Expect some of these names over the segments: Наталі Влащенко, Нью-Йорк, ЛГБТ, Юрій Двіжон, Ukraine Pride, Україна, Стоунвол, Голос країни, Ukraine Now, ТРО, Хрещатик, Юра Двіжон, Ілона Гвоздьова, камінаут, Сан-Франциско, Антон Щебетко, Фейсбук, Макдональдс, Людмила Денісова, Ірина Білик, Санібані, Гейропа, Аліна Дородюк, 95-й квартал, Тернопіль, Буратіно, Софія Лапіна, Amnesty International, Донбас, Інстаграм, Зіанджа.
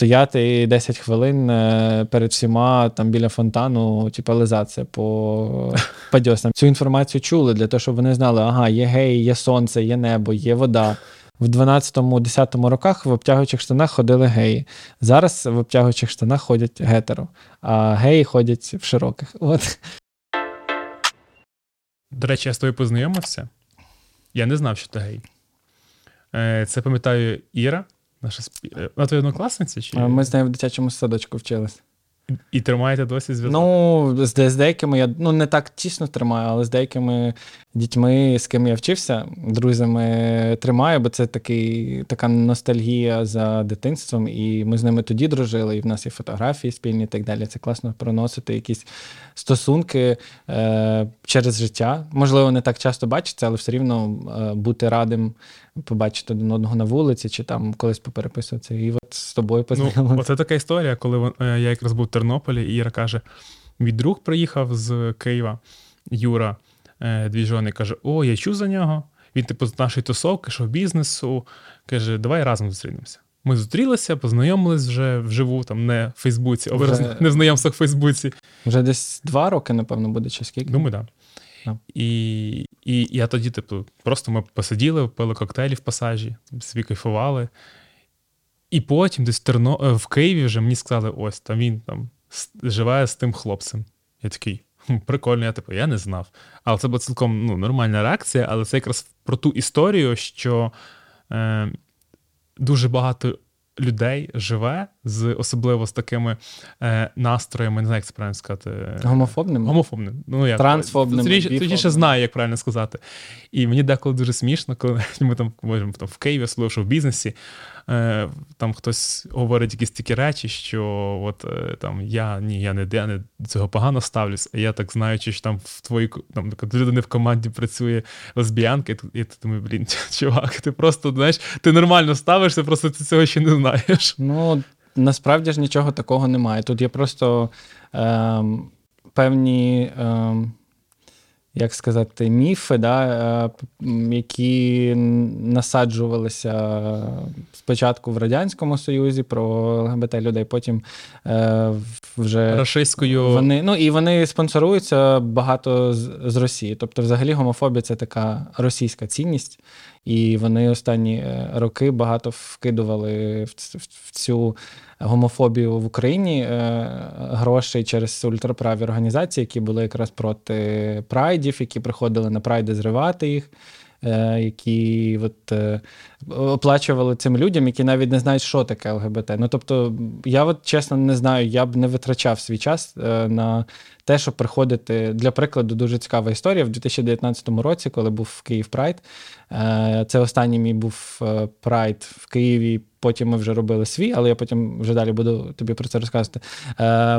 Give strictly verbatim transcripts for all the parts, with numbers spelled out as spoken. стояти десять хвилин перед всіма там біля фонтану, типу, лизатися по, по дьоснам. Цю інформацію чули для того, щоб вони знали, ага, є геї, є сонце, є небо, є вода. В дванадцятому-десятому роках в обтягуючих штанах ходили геї. Зараз в обтягуючих штанах ходять гетеро, а геї ходять в широких. От. До речі, я з тобою познайомився. Я не знав, що ти гей. Це, пам'ятаю, Іра, наша спів... Вона твоя однокласниця? Чи... Ми з нею в дитячому садочку вчились. І тримаєте досі зв'язок? Ну, з, з деякими я ну, не так тісно тримаю, але з деякими дітьми, з ким я вчився, друзями тримаю, бо це такий, така ностальгія за дитинством, і ми з ними тоді дружили, і в нас є фотографії спільні і так далі. Це класно проносити якісь стосунки е, через життя. Можливо, не так часто бачиться, але все рівно е, бути радим побачити один одного на вулиці, чи там колись попереписуватися. І от з тобою познайомитися. Ну, оце така історія, коли я якраз був в Тернополі, і Іра каже, мій друг приїхав з Києва, Юра Двіжон, і каже, о, я чув за нього. Він типу з нашої тусовки, шоу бізнесу, каже, давай разом зустрінемося. Ми зустрілися, познайомились вже вживу, там не в Фейсбуці, образ... вже... не в знайомствах в Фейсбуці. Вже десь два роки, напевно, буде, чи скільки? Думаю, так. Да. Yeah. І, і я тоді, типу, просто ми посиділи, пили коктейлі в пасажі, собі кайфували. І потім десь в, Терно... в Києві вже мені сказали, ось, там він там живе з тим хлопцем. Я такий, прикольно, я типу, я не знав. Але це була цілком ну, нормальна реакція, але це якраз про ту історію, що е, дуже багато людей живе, з, особливо з такими е, настроями, не знаю, як це правильно сказати. Гомофобними? Гомофобними. Ну, як, трансфобними. Точніше знаю, як правильно сказати. І мені деколи дуже смішно, коли ми там, можемо, там в Києві, особливо, що в бізнесі, е, там хтось говорить якісь такі речі, що от е, там я, ні, я не, я не цього погано ставлюсь, а я так знаючи, що там в твоїй, там, людини в команді працює лесбіянка, і ти думаю, блін, чувак, ти просто, знаєш, ти нормально ставишся, просто ти цього ще не знаєш. Ну, насправді ж нічого такого немає. Тут є просто е, певні, е, як сказати, міфи, да, е, які насаджувалися спочатку в Радянському Союзі про ЛГБТ-людей, потім е, вже... Рашистською... Вони, ну, і вони спонсоруються багато з, з Росії. Тобто, взагалі, гомофобія – це така російська цінність. І вони останні роки багато вкидували в цю гомофобію в Україні грошей через ультраправі організації, які були якраз проти прайдів, які приходили на прайди зривати їх, які от, оплачували цим людям, які навіть не знають, що таке ЛГБТ. Ну, тобто, я от, чесно не знаю, я б не витрачав свій час на те, щоб приходити. Для прикладу, дуже цікава історія. В дві тисячі дев'ятнадцятому році, коли був в Київ Прайд, це останній мій був Прайд в Києві, потім ми вже робили свій, але я потім вже далі буду тобі про це розказувати.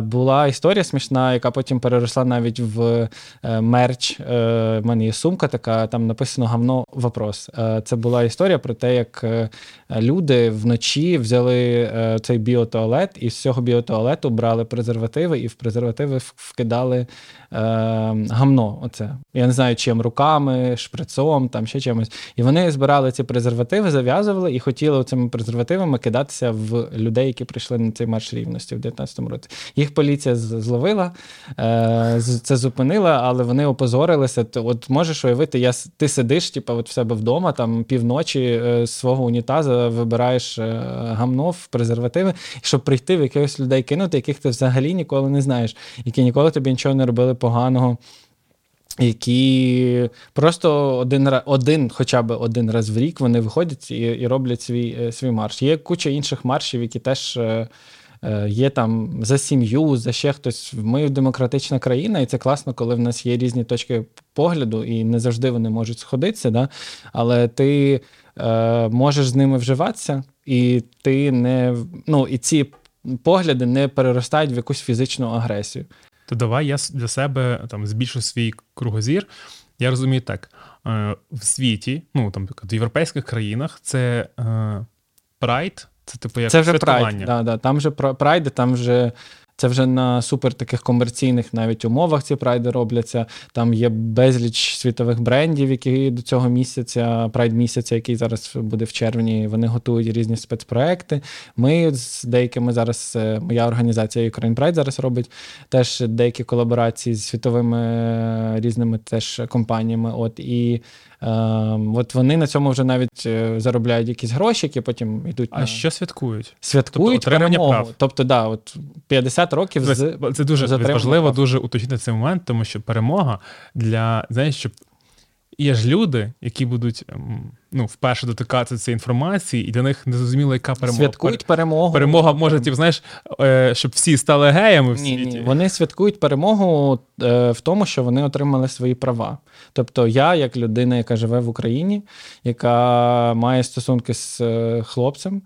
Була історія смішна, яка потім переросла навіть в мерч. В мене є сумка така, там написано «Гавно вопрос». Це була історія про те, як люди вночі взяли цей біотуалет і з цього біотуалету брали презервативи і в презервативи вкидали гавно. Оце. Я не знаю, чим, руками, шприцом, там ще чимось. І вони збирали ці презервативи, зав'язували і хотіли цими презервативами кидатися в людей, які прийшли на цей марш рівності в дев'ятнадцятому році. Їх поліція зловила, це зупинила, але вони опозорилися. От можеш уявити, я, ти сидиш типу, от в себе вдома, там півночі з свого унітаза вибираєш гамно в презервативи, щоб прийти в якихось людей кинути, яких ти взагалі ніколи не знаєш, які ніколи тобі нічого не робили поганого, які просто один, один, хоча б один раз в рік вони виходять і, і роблять свій, свій марш. Є куча інших маршів, які теж е, є там за сім'ю, за ще хтось. Ми демократична країна, і це класно, коли в нас є різні точки погляду, і не завжди вони можуть сходитися, да? Але ти е, можеш з ними вживатися, і ти не, ну, і ці погляди не переростають в якусь фізичну агресію. То давай я для себе там збільшу свій кругозір. Я розумію так, в світі, ну там в європейських країнах це прайд, це типу як святкування. Це вже прайд, да, да. Там вже прайди, там вже Це вже на супер таких комерційних навіть умовах ці прайди робляться. Там є безліч світових брендів, які до цього місяця, прайд місяця, який зараз буде в червні, вони готують різні спецпроекти. Ми з деякими зараз, моя організація Ukraine Pride зараз робить теж деякі колаборації з світовими різними теж компаніями. От і е, от вони на цьому вже навіть заробляють якісь гроші, які потім йдуть. А на... що святкують? Святкують тобто, перемогу. Прав. Тобто, да, от п'ятдесят років з затримання. Це дуже важливо, прав. Дуже уточнити цей момент, тому що перемога для, знаєш, щоб є ж люди, які будуть ну, вперше дотикатися цієї інформації, і для них не зрозуміло, яка перемога. Святкують перемогу. Перемога може, тіп, знаєш, щоб всі стали геями в світі. Ні, ні. Вони святкують перемогу в тому, що вони отримали свої права. Тобто я, як людина, яка живе в Україні, яка має стосунки з хлопцем,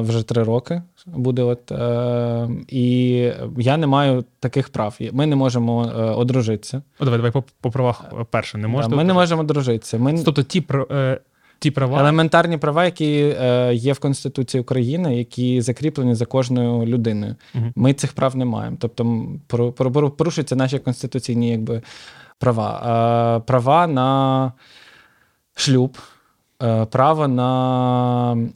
вже три роки буде, от, і я не маю таких прав. Ми не можемо одружитися. О, давай, давай по, по правах перше. Не можна. Ми не можемо одружитися. Ми... Тобто ті Ті права. Елементарні права, які е, є в Конституції України, які закріплені за кожною людиною. Угу. Ми цих прав не маємо. Тобто порушуються наші конституційні якби, права. Е, права на шлюб, е, право на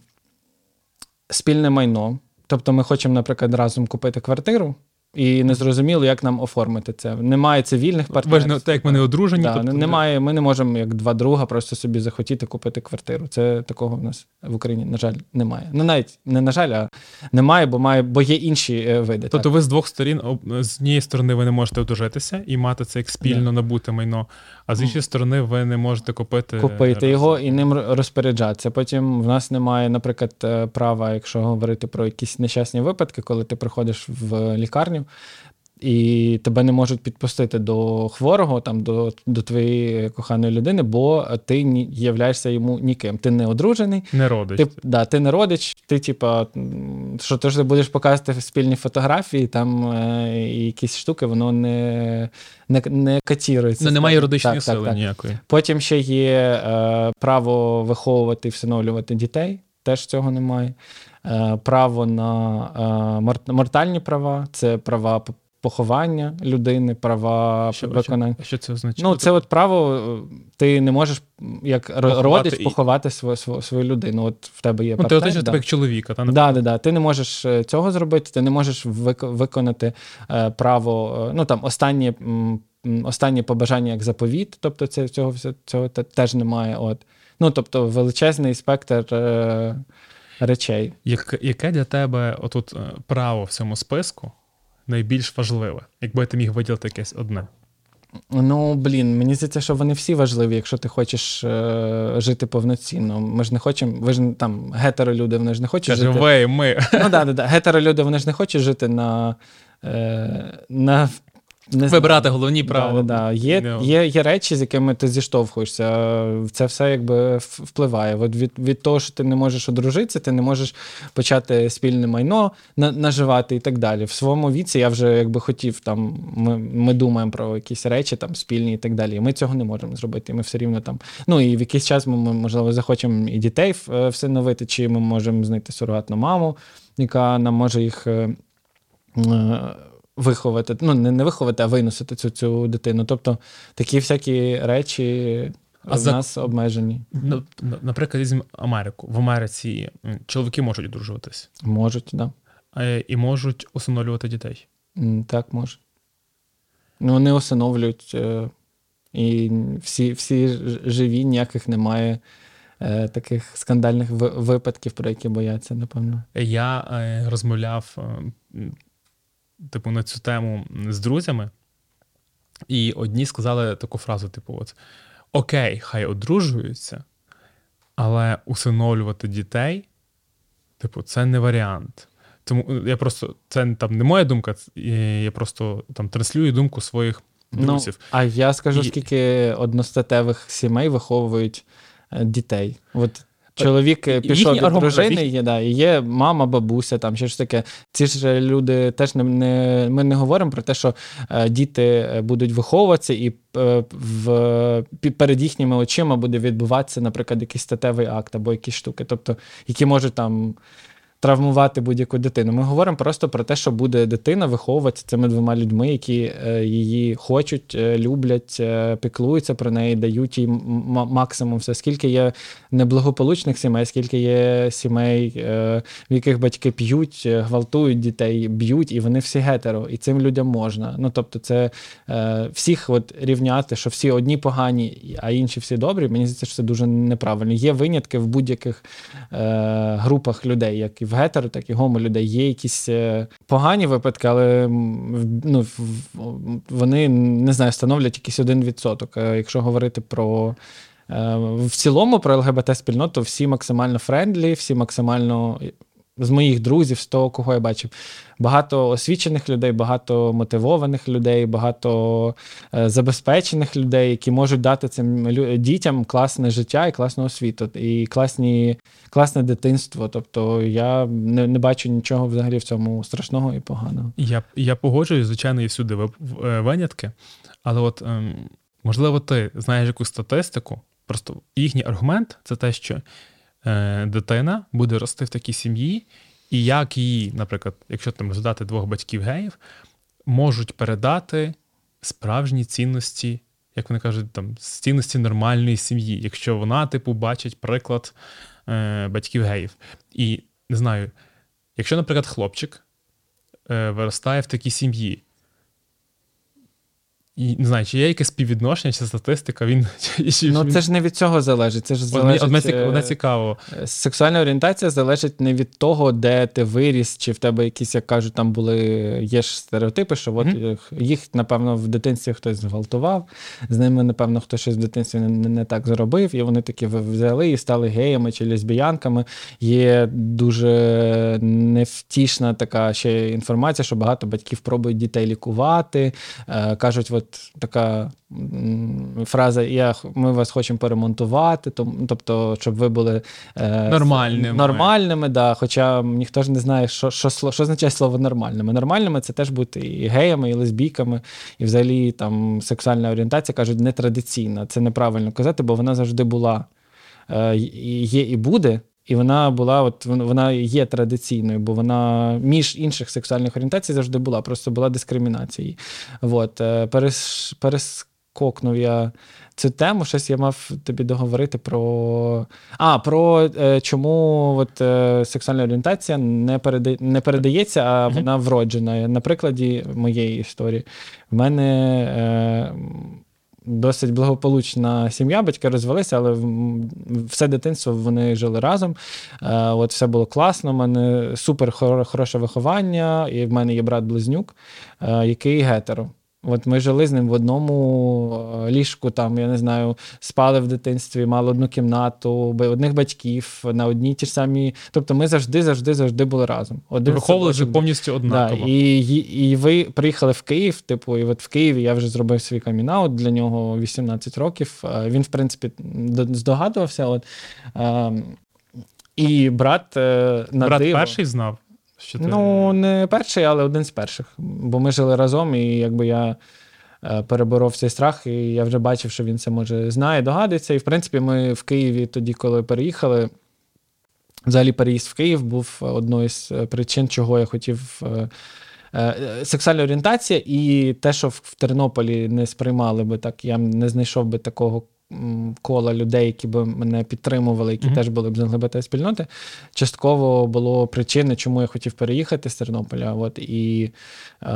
спільне майно. Тобто ми хочемо, наприклад, разом купити квартиру, і незрозуміло, як нам оформити це. Немає цивільних партнерів. Ви ж, так як ми не одружені. Да, тобто... немає, ми не можемо, як два друга, просто собі захотіти купити квартиру. Це такого в нас в Україні, на жаль, немає. Ну, навіть не на жаль, а немає, бо, має, бо є інші види. Тобто ви з двох сторін, з однієї сторони ви не можете одружитися і мати це як спільно yeah. набуте майно, а з іншої сторони ви не можете купити. Купити раз. Його і ним розпоряджатися. Потім в нас немає, наприклад, права, якщо говорити про якісь нещасні випадки, коли ти приходиш в лікарню, і тебе не можуть підпустити до хворого, там, до, до твоєї коханої людини, бо ти являєшся йому ніким. Ти не одружений. Не родич. Ти, да, ти не родич. Ти, типа, що ти ж будеш показувати спільні фотографії, там, е, якісь штуки, воно не, не, не катірується. Ну, немає юридичної так, сили так, так. ніякої. Потім ще є е, право виховувати і всиновлювати дітей. Теж цього немає. Е, право на е, мортальні права, це права поховання людини, права що, виконання. Що, що це означає? Ну, це от право, ти не можеш як поховати родич і... поховати свою, свою, свою людину. От в тебе є ну, партнер. Теоретично да. тебе як чоловіка. Так, да, да, да. Ти не можеш цього зробити, ти не можеш виконати е, право, ну там останнє, останнє побажання як заповіт, тобто це, цього, цього теж немає. От. Ну, тобто величезний спектр е, речей. Як, яке для тебе отут право в цьому списку найбільш важливе? Якби ти міг виділити якесь одне? Ну, блін, мені здається, що вони всі важливі, якщо ти хочеш е, жити повноцінно. Ми ж не хочемо, ви ж там гетеролюди, вони ж не хочуть жити. Ви, ми. Ну, да, да, да. Гетеролюди, вони ж не хочуть жити на... Е, на Не Вибирати знаю. Головні права. Да, да. Є, є, є речі, з якими ти зіштовхуєшся. Це все якби впливає. От від, від того, що ти не можеш одружитися, ти не можеш почати спільне майно на, наживати і так далі. В своєму віці я вже якби хотів, там, ми, ми думаємо про якісь речі там, спільні і так далі. І ми цього не можемо зробити. І ми все рівно там. Ну і в якийсь час ми, можливо, захочемо і дітей всиновити, чи ми можемо знайти сурогатну маму, яка нам може їх... виховати, ну не, не виховати, а виносити цю, цю дитину. Тобто такі всякі речі а в за... нас обмежені. На, наприклад, візьмемо Америку. В Америці чоловіки можуть одружуватись? Можуть, так. Да. І можуть усиновлювати дітей? Так, можуть. Ну, вони усиновлюють, і всі, всі живі, ніяких немає таких скандальних випадків, про які бояться, напевно. Я розмовляв типу, на цю тему з друзями, і одні сказали таку фразу, типу, от, окей, хай одружуються, але усиновлювати дітей, типу, це не варіант. Тому я просто, це там не моя думка, я просто там транслюю думку своїх друзів. Ну, а я скажу, і... скільки одностатевих сімей виховують дітей. От чоловік пішов від дружини, є, да, є мама, бабуся, там ще ж таке. Ці ж люди теж не, не ми не говоримо про те, що е, діти будуть виховуватися, і е, в, перед їхніми очима буде відбуватися, наприклад, якийсь статевий акт або якісь штуки, тобто, які можуть там травмувати будь-яку дитину. Ми говоримо просто про те, що буде дитина виховуватися цими двома людьми, які її хочуть, люблять, піклуються про неї, дають їй максимум все. Скільки є неблагополучних сімей, скільки є сімей, в яких батьки п'ють, гвалтують дітей, б'ють, і вони всі гетеро, і цим людям можна. Ну, тобто це всіх от рівняти, що всі одні погані, а інші всі добрі, мені здається, що це дуже неправильно. Є винятки в будь-яких групах людей, як і в гетеро, так і гомо людей. Є якісь погані випадки, але ну, вони, не знаю, становлять якийсь один відсоток. Якщо говорити про в цілому про ЛГБТ-спільноту, всі максимально френдлі, всі максимально... З моїх друзів, з того, кого я бачив. Багато освічених людей, багато мотивованих людей, багато е, забезпечених людей, які можуть дати цим лю- дітям класне життя і класну освіту, і класні, класне дитинство. Тобто я не, не бачу нічого взагалі в цьому страшного і поганого. Я, я погоджуюсь, звичайно, і всюди винятки, але от, ем, можливо, ти знаєш якусь статистику, просто їхній аргумент – це те, що дитина буде рости в такій сім'ї, і як її, наприклад, якщо там роздати двох батьків геїв, можуть передати справжні цінності, як вони кажуть, там цінності нормальної сім'ї, якщо вона, типу, бачить приклад е, батьків геїв. І, не знаю, якщо, наприклад, хлопчик е, виростає в такій сім'ї, і, не знаю, чи є якесь співвідношення, чи статистика, він... Ну, це ж не від цього залежить, це ж залежить... Одне, одне, одне цікаво. Сексуальна орієнтація залежить не від того, де ти виріс, чи в тебе якісь, як кажуть, там були... Є ж стереотипи, що от mm-hmm. їх, напевно, в дитинстві хтось зґвалтував, з ними, напевно, хтось щось в дитинстві не, не, не так зробив, і вони такі взяли і стали геями чи лесбіянками. Є дуже невтішна така ще інформація, що багато батьків пробують дітей лікувати, кажуть, от така фраза «я, ми вас хочемо перемонтувати», тобто, щоб ви були е, нормальними. нормальними да, хоча ніхто ж не знає, що, що, що означає слово «нормальними». Нормальними – це теж бути і геями, і лесбійками, і взагалі там сексуальна орієнтація, кажуть, нетрадиційна. Це неправильно казати, бо вона завжди була, е, є і буде. І вона була, от вона є традиційною, бо вона між інших сексуальних орієнтацій завжди була, просто була дискримінація. От, перес, перескокнув я цю тему, щось я мав тобі договорити про... А, про чому от, сексуальна орієнтація не, переда... не передається, а вона вроджена. На прикладі моєї історії. В мене... Е... Досить благополучна сім'я, батьки розвелися, але все дитинство вони жили разом. От все було класно, в мене супер хороше виховання, і в мене є брат-близнюк, який гетеро. От ми жили з ним в одному ліжку, там, я не знаю, спали в дитинстві, мали одну кімнату, одних батьків, на одній ті ж самі. Тобто ми завжди, завжди, завжди були разом. Виховували вже повністю однаково. Да, і, і, і ви приїхали в Київ, типу, і от в Києві я вже зробив свій камінаут, для нього вісімнадцять років. Він, в принципі, здогадувався. От. І брат на Брат диво, перший знав? Ти... Ну, не перший, але один з перших. Бо ми жили разом, і якби я переборов цей страх, і я вже бачив, що він це може знає, догадується. І, в принципі, ми в Києві тоді, коли переїхали, взагалі переїзд в Київ був одною з причин, чого я хотів... Сексуальна орієнтація і те, що в Тернополі не сприймали би так, я не знайшов би такого кола людей, які б мене підтримували, які mm-hmm. теж були б з ЛГБТ-спільноти, частково було причини, чому я хотів переїхати з Тернополя. От, і е,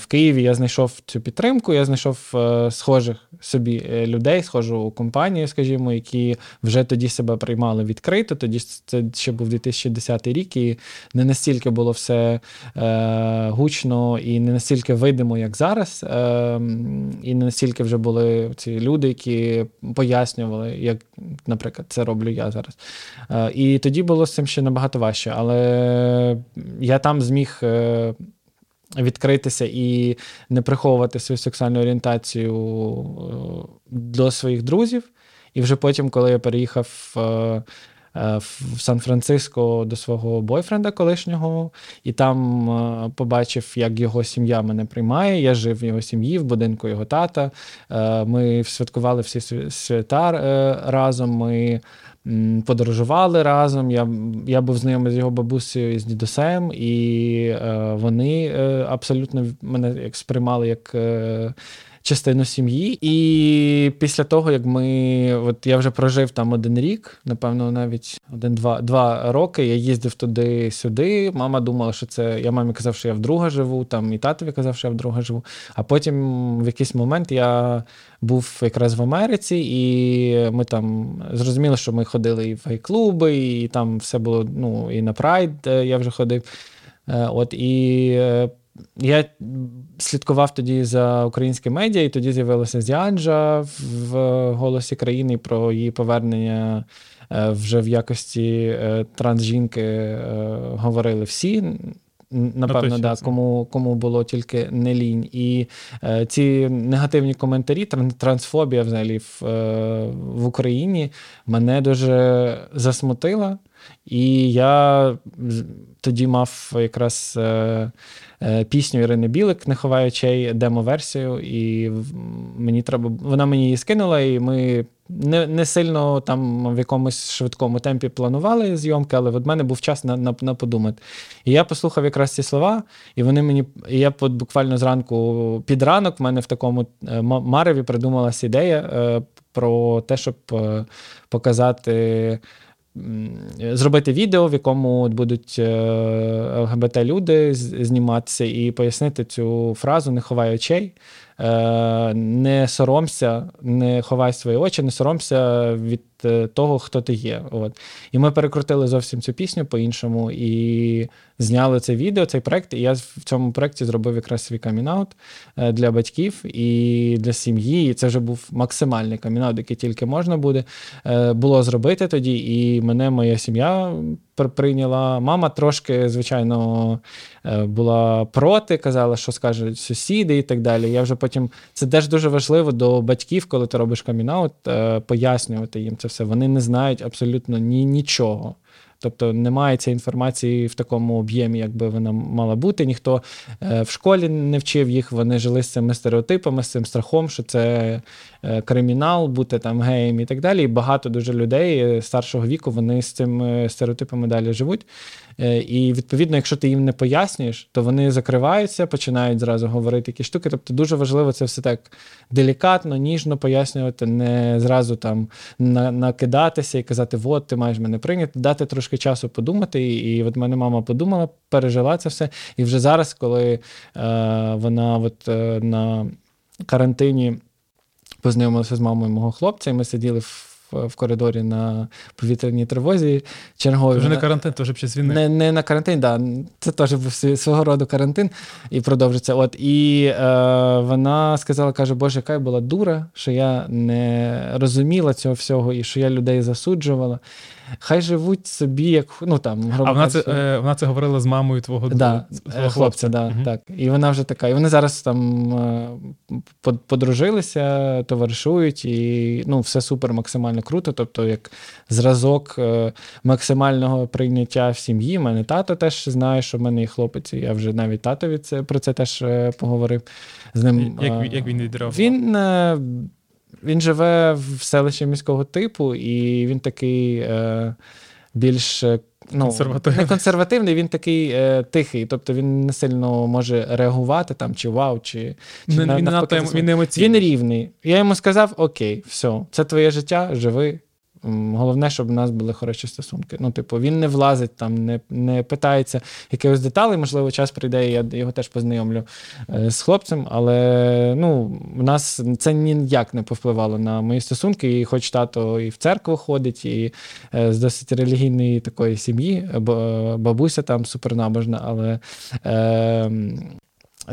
в Києві я знайшов цю підтримку, я знайшов е, схожих собі людей, схожу компанію, скажімо, які вже тоді себе приймали відкрито, тоді це ще був дві тисячі десятий рік, і не настільки було все е, гучно і не настільки видимо, як зараз, е, і не настільки вже були ці люди, які пояснювали, як, наприклад, це роблю я зараз. І тоді було з цим ще набагато важче, але я там зміг відкритися і не приховувати свою сексуальну орієнтацію до своїх друзів. І вже потім, коли я переїхав в Сан-Франциско до свого бойфренда колишнього, і там побачив, як його сім'я мене приймає. Я жив в його сім'ї, в будинку його тата. Ми святкували всі свята разом, ми подорожували разом. Я, я був знайомий з його бабусею і з дідусем, і вони абсолютно мене сприймали як частину сім'ї. І після того, як ми... От я вже прожив там один рік, напевно, навіть один-два два роки. Я їздив туди-сюди. Мама думала, що це... Я мамі казав, що я вдруге живу, там і татові казав, що я вдруге живу. А потім в якийсь момент я був якраз в Америці, і ми там зрозуміли, що ми ходили і в гей-клуби, і там все було, ну, і на Прайд я вже ходив. От, і... Я слідкував тоді за українські медіа, і тоді з'явилася Зіанджа в «Голосі країни» про її повернення вже в якості трансжінки говорили всі. Напевно, да, кому, кому було тільки не лінь. І е, ці негативні коментарі, трансфобія взагалі в, е, в Україні мене дуже засмутила. І я тоді мав якраз е, е, пісню Ірини Білик «Не ховай очей», демо-версію, і мені треба, вона мені її скинула, і ми не, не сильно там в якомусь швидкому темпі планували зйомки, але від мене був час на, на, на подумати. І я послухав якраз ці слова, і вони мені, і я от буквально зранку, під ранок, в мене в такому е, мареві придумалась ідея е, про те, щоб е, показати, зробити відео, в якому будуть ЛГБТ-люди зніматися, і пояснити цю фразу «не ховай очей», не соромся, не ховай свої очі, не соромся від того, хто ти є. От. І ми перекрутили зовсім цю пісню по-іншому і зняли це відео, цей проєкт. І я в цьому проєкті зробив якраз свій камінаут для батьків і для сім'ї. І це вже був максимальний камінаут, який тільки можна буде було зробити тоді. І мене моя сім'я прийняла. Мама трошки, звичайно, була проти, казала, що скажуть сусіди і так далі. Я вже потім... Це теж дуже важливо до батьків, коли ти робиш камінаут, пояснювати їм це все. Вони не знають абсолютно ні, нічого. Тобто немає цієї інформації в такому об'ємі, як би вона мала бути. Ніхто в школі не вчив їх, вони жили з цими стереотипами, з цим страхом, що це кримінал, бути там геєм і так далі. І багато дуже людей старшого віку, вони з цими стереотипами далі живуть. І, відповідно, якщо ти їм не пояснюєш, то вони закриваються, починають зразу говорити якісь штуки. Тобто дуже важливо це все так делікатно, ніжно пояснювати, не зразу там накидатися і казати, от, ти маєш мене прийняти, дати трошки часу подумати, і, і от мене мама подумала, пережила це все, і вже зараз, коли е, вона от, е, на карантині познайомилася з мамою мого хлопця, і ми сиділи в в коридорі на повітряній тривозі чергові. Це вже не карантин, це вже під час війни. Не, не на карантин, так. Да. Це теж був свого роду карантин і продовжиться. От. І е, вона сказала, каже, боже, яка я була дура, що я не розуміла цього всього і що я людей засуджувала. Хай живуть собі, як... Ну, там, а вона це, е, вона це говорила з мамою твого, да, твого хлопця. хлопця да, угу. Так. І вона вже така. І вони зараз там е, подружилися, товаришують, і ну, все супер максимально круто, тобто як зразок е, максимального прийняття в сім'ї. У мене тато теж знає, що в мене є хлопець, я вже навіть татові це, про це теж е, поговорив з ним. Як, е, як він відреагував? Він, е, він живе в селищі міського типу, і він такий е, більш ну, консервативний. Не консервативний, він такий е, тихий, тобто він не сильно може реагувати, там, чи вау, чи... чи не, на, він, навпаки, тем, він, емоційний. Він рівний. Я йому сказав, окей, все, це твоє життя, живи. Головне, щоб у нас були хороші стосунки. Ну, типу, він не влазить там, не, не питається якихось деталей, можливо, час прийде, і я його теж познайомлю е, з хлопцем, але, ну, в нас це ніяк не повпливало на мої стосунки, і хоч тато і в церкву ходить, і е, з досить релігійної такої сім'ї, бо, бабуся там супернабожна, але... Е,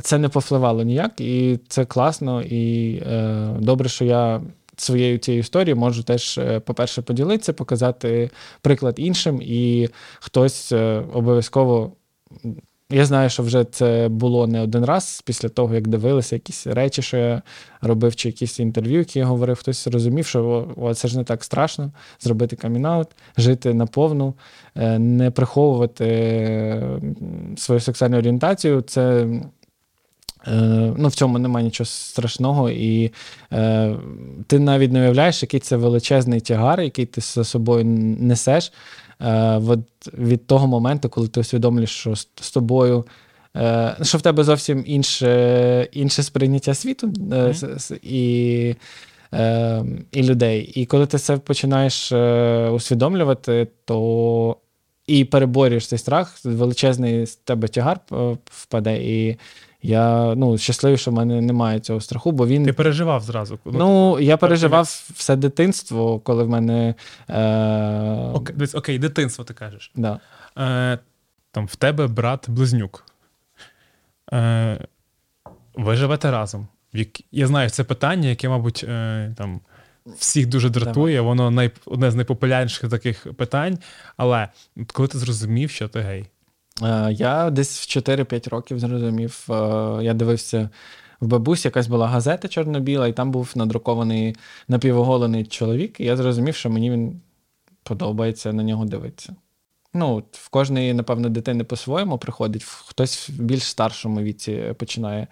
це не повпливало ніяк, і це класно, і е, добре, що я своєю цією історією можу теж, по-перше, поділитися, показати приклад іншим, і хтось обов'язково Я знаю, що вже це було не один раз після того, як дивилися якісь речі, що я робив, чи якісь інтерв'ю, які я говорив, хтось розумів, що о, це ж не так страшно зробити камінаут, жити наповну, не приховувати свою сексуальну орієнтацію. Це, ну, в цьому немає нічого страшного, і ти навіть не уявляєш, який це величезний тягар, який ти з собою несеш. От від того моменту, коли ти усвідомлюєш, що з тобою, що в тебе зовсім інше, інше сприйняття світу mm-hmm. і, і людей. І коли ти це починаєш усвідомлювати, то і переборюєш цей страх, величезний з тебе тягар впаде. І я, ну, щасливий, що в мене немає цього страху, бо він... Ти переживав зразу? Коли... Ну, я переживав все дитинство, коли в мене... Е... Окей, окей, дитинство, ти кажеш. Да. Е, там, в тебе брат-близнюк. Е, ви живете разом. Я знаю, це питання, яке, мабуть, е, там, всіх дуже дратує. Воно най... одне з найпопулярніших таких питань. Але коли ти зрозумів, що ти гей? Я десь в чотири-п'ять років зрозумів, я дивився в бабусь, якась була газета чорно-біла, і там був надрукований напівоголений чоловік, і я зрозумів, що мені він подобається, на нього дивитися. Ну, в кожної, напевно, дитини по-своєму приходить, хтось в більш старшому віці починає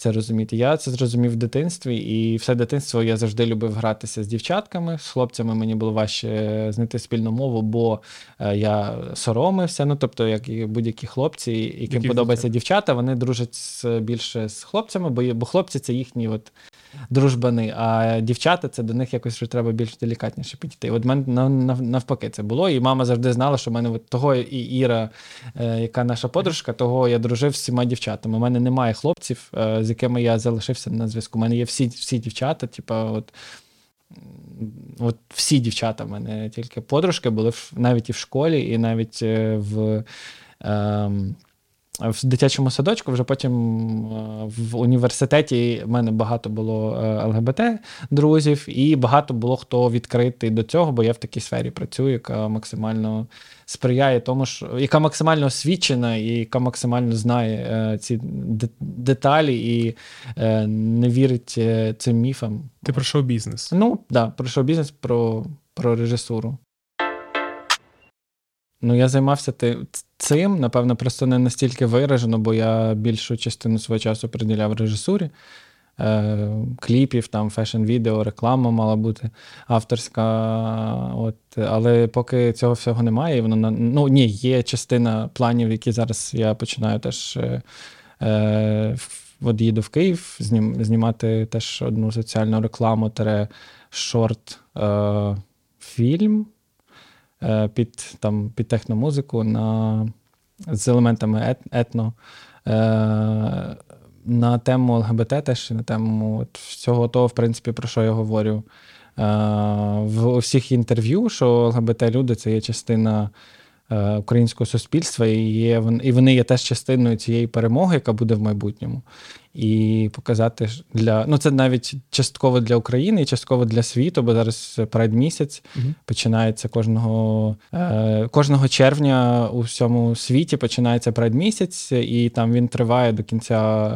це розуміти. Я це зрозумів в дитинстві, і все дитинство я завжди любив гратися з дівчатками, з хлопцями мені було важче знайти спільну мову, бо я соромився, ну, тобто, як і будь-які хлопці, яким які подобаються дівчата, вони дружать більше з хлопцями, бо, бо хлопці – це їхні от дружбани, а дівчата – це до них якось вже треба більш делікатніше підійти. От в мене навпаки це було, і мама завжди знала, що в мене от того і Іра, яка наша подружка, того я дружив з всіма дівчатами. У мене немає хлопців, з якими я залишився на зв'язку. У мене є всі, всі дівчата, типа, от, от всі дівчата в мене, тільки подружки були навіть і в школі, і навіть в... Ем, в дитячому садочку, вже потім в університеті в мене багато було ЛГБТ-друзів, і багато було хто відкритий до цього, бо я в такій сфері працюю, яка максимально сприяє тому, що, яка максимально освічена і яка максимально знає ці деталі і не вірить цим міфам. Ти про шоу-бізнес? Ну, так, да, про шоу-бізнес, про, про режисуру. Ну, я займався цим, напевно, просто не настільки виражено, бо я більшу частину свого часу приділяв режисурі, е, кліпів, там, фешн-відео, реклама мала бути авторська. От. Але поки цього всього немає, воно на... ну, ні, є частина планів, які зараз я починаю теж, е, от їду в Київ, знім... знімати теж одну соціальну рекламу, тере шорт е, фільм. Під, там, під техномузику на, з елементами ет, етно, е, на тему ЛГБТ теж, на тему от всього того, в принципі, про що я говорю е, в усіх інтерв'ю, що ЛГБТ-люди – це є частина е, українського суспільства, і, є, і вони є теж частиною цієї перемоги, яка буде в майбутньому. І показати для, ну, це навіть частково для України і частково для світу, бо зараз Pride місяць mm-hmm. починається кожного е, кожного червня у всьому світі починається Pride місяць, і там він триває до кінця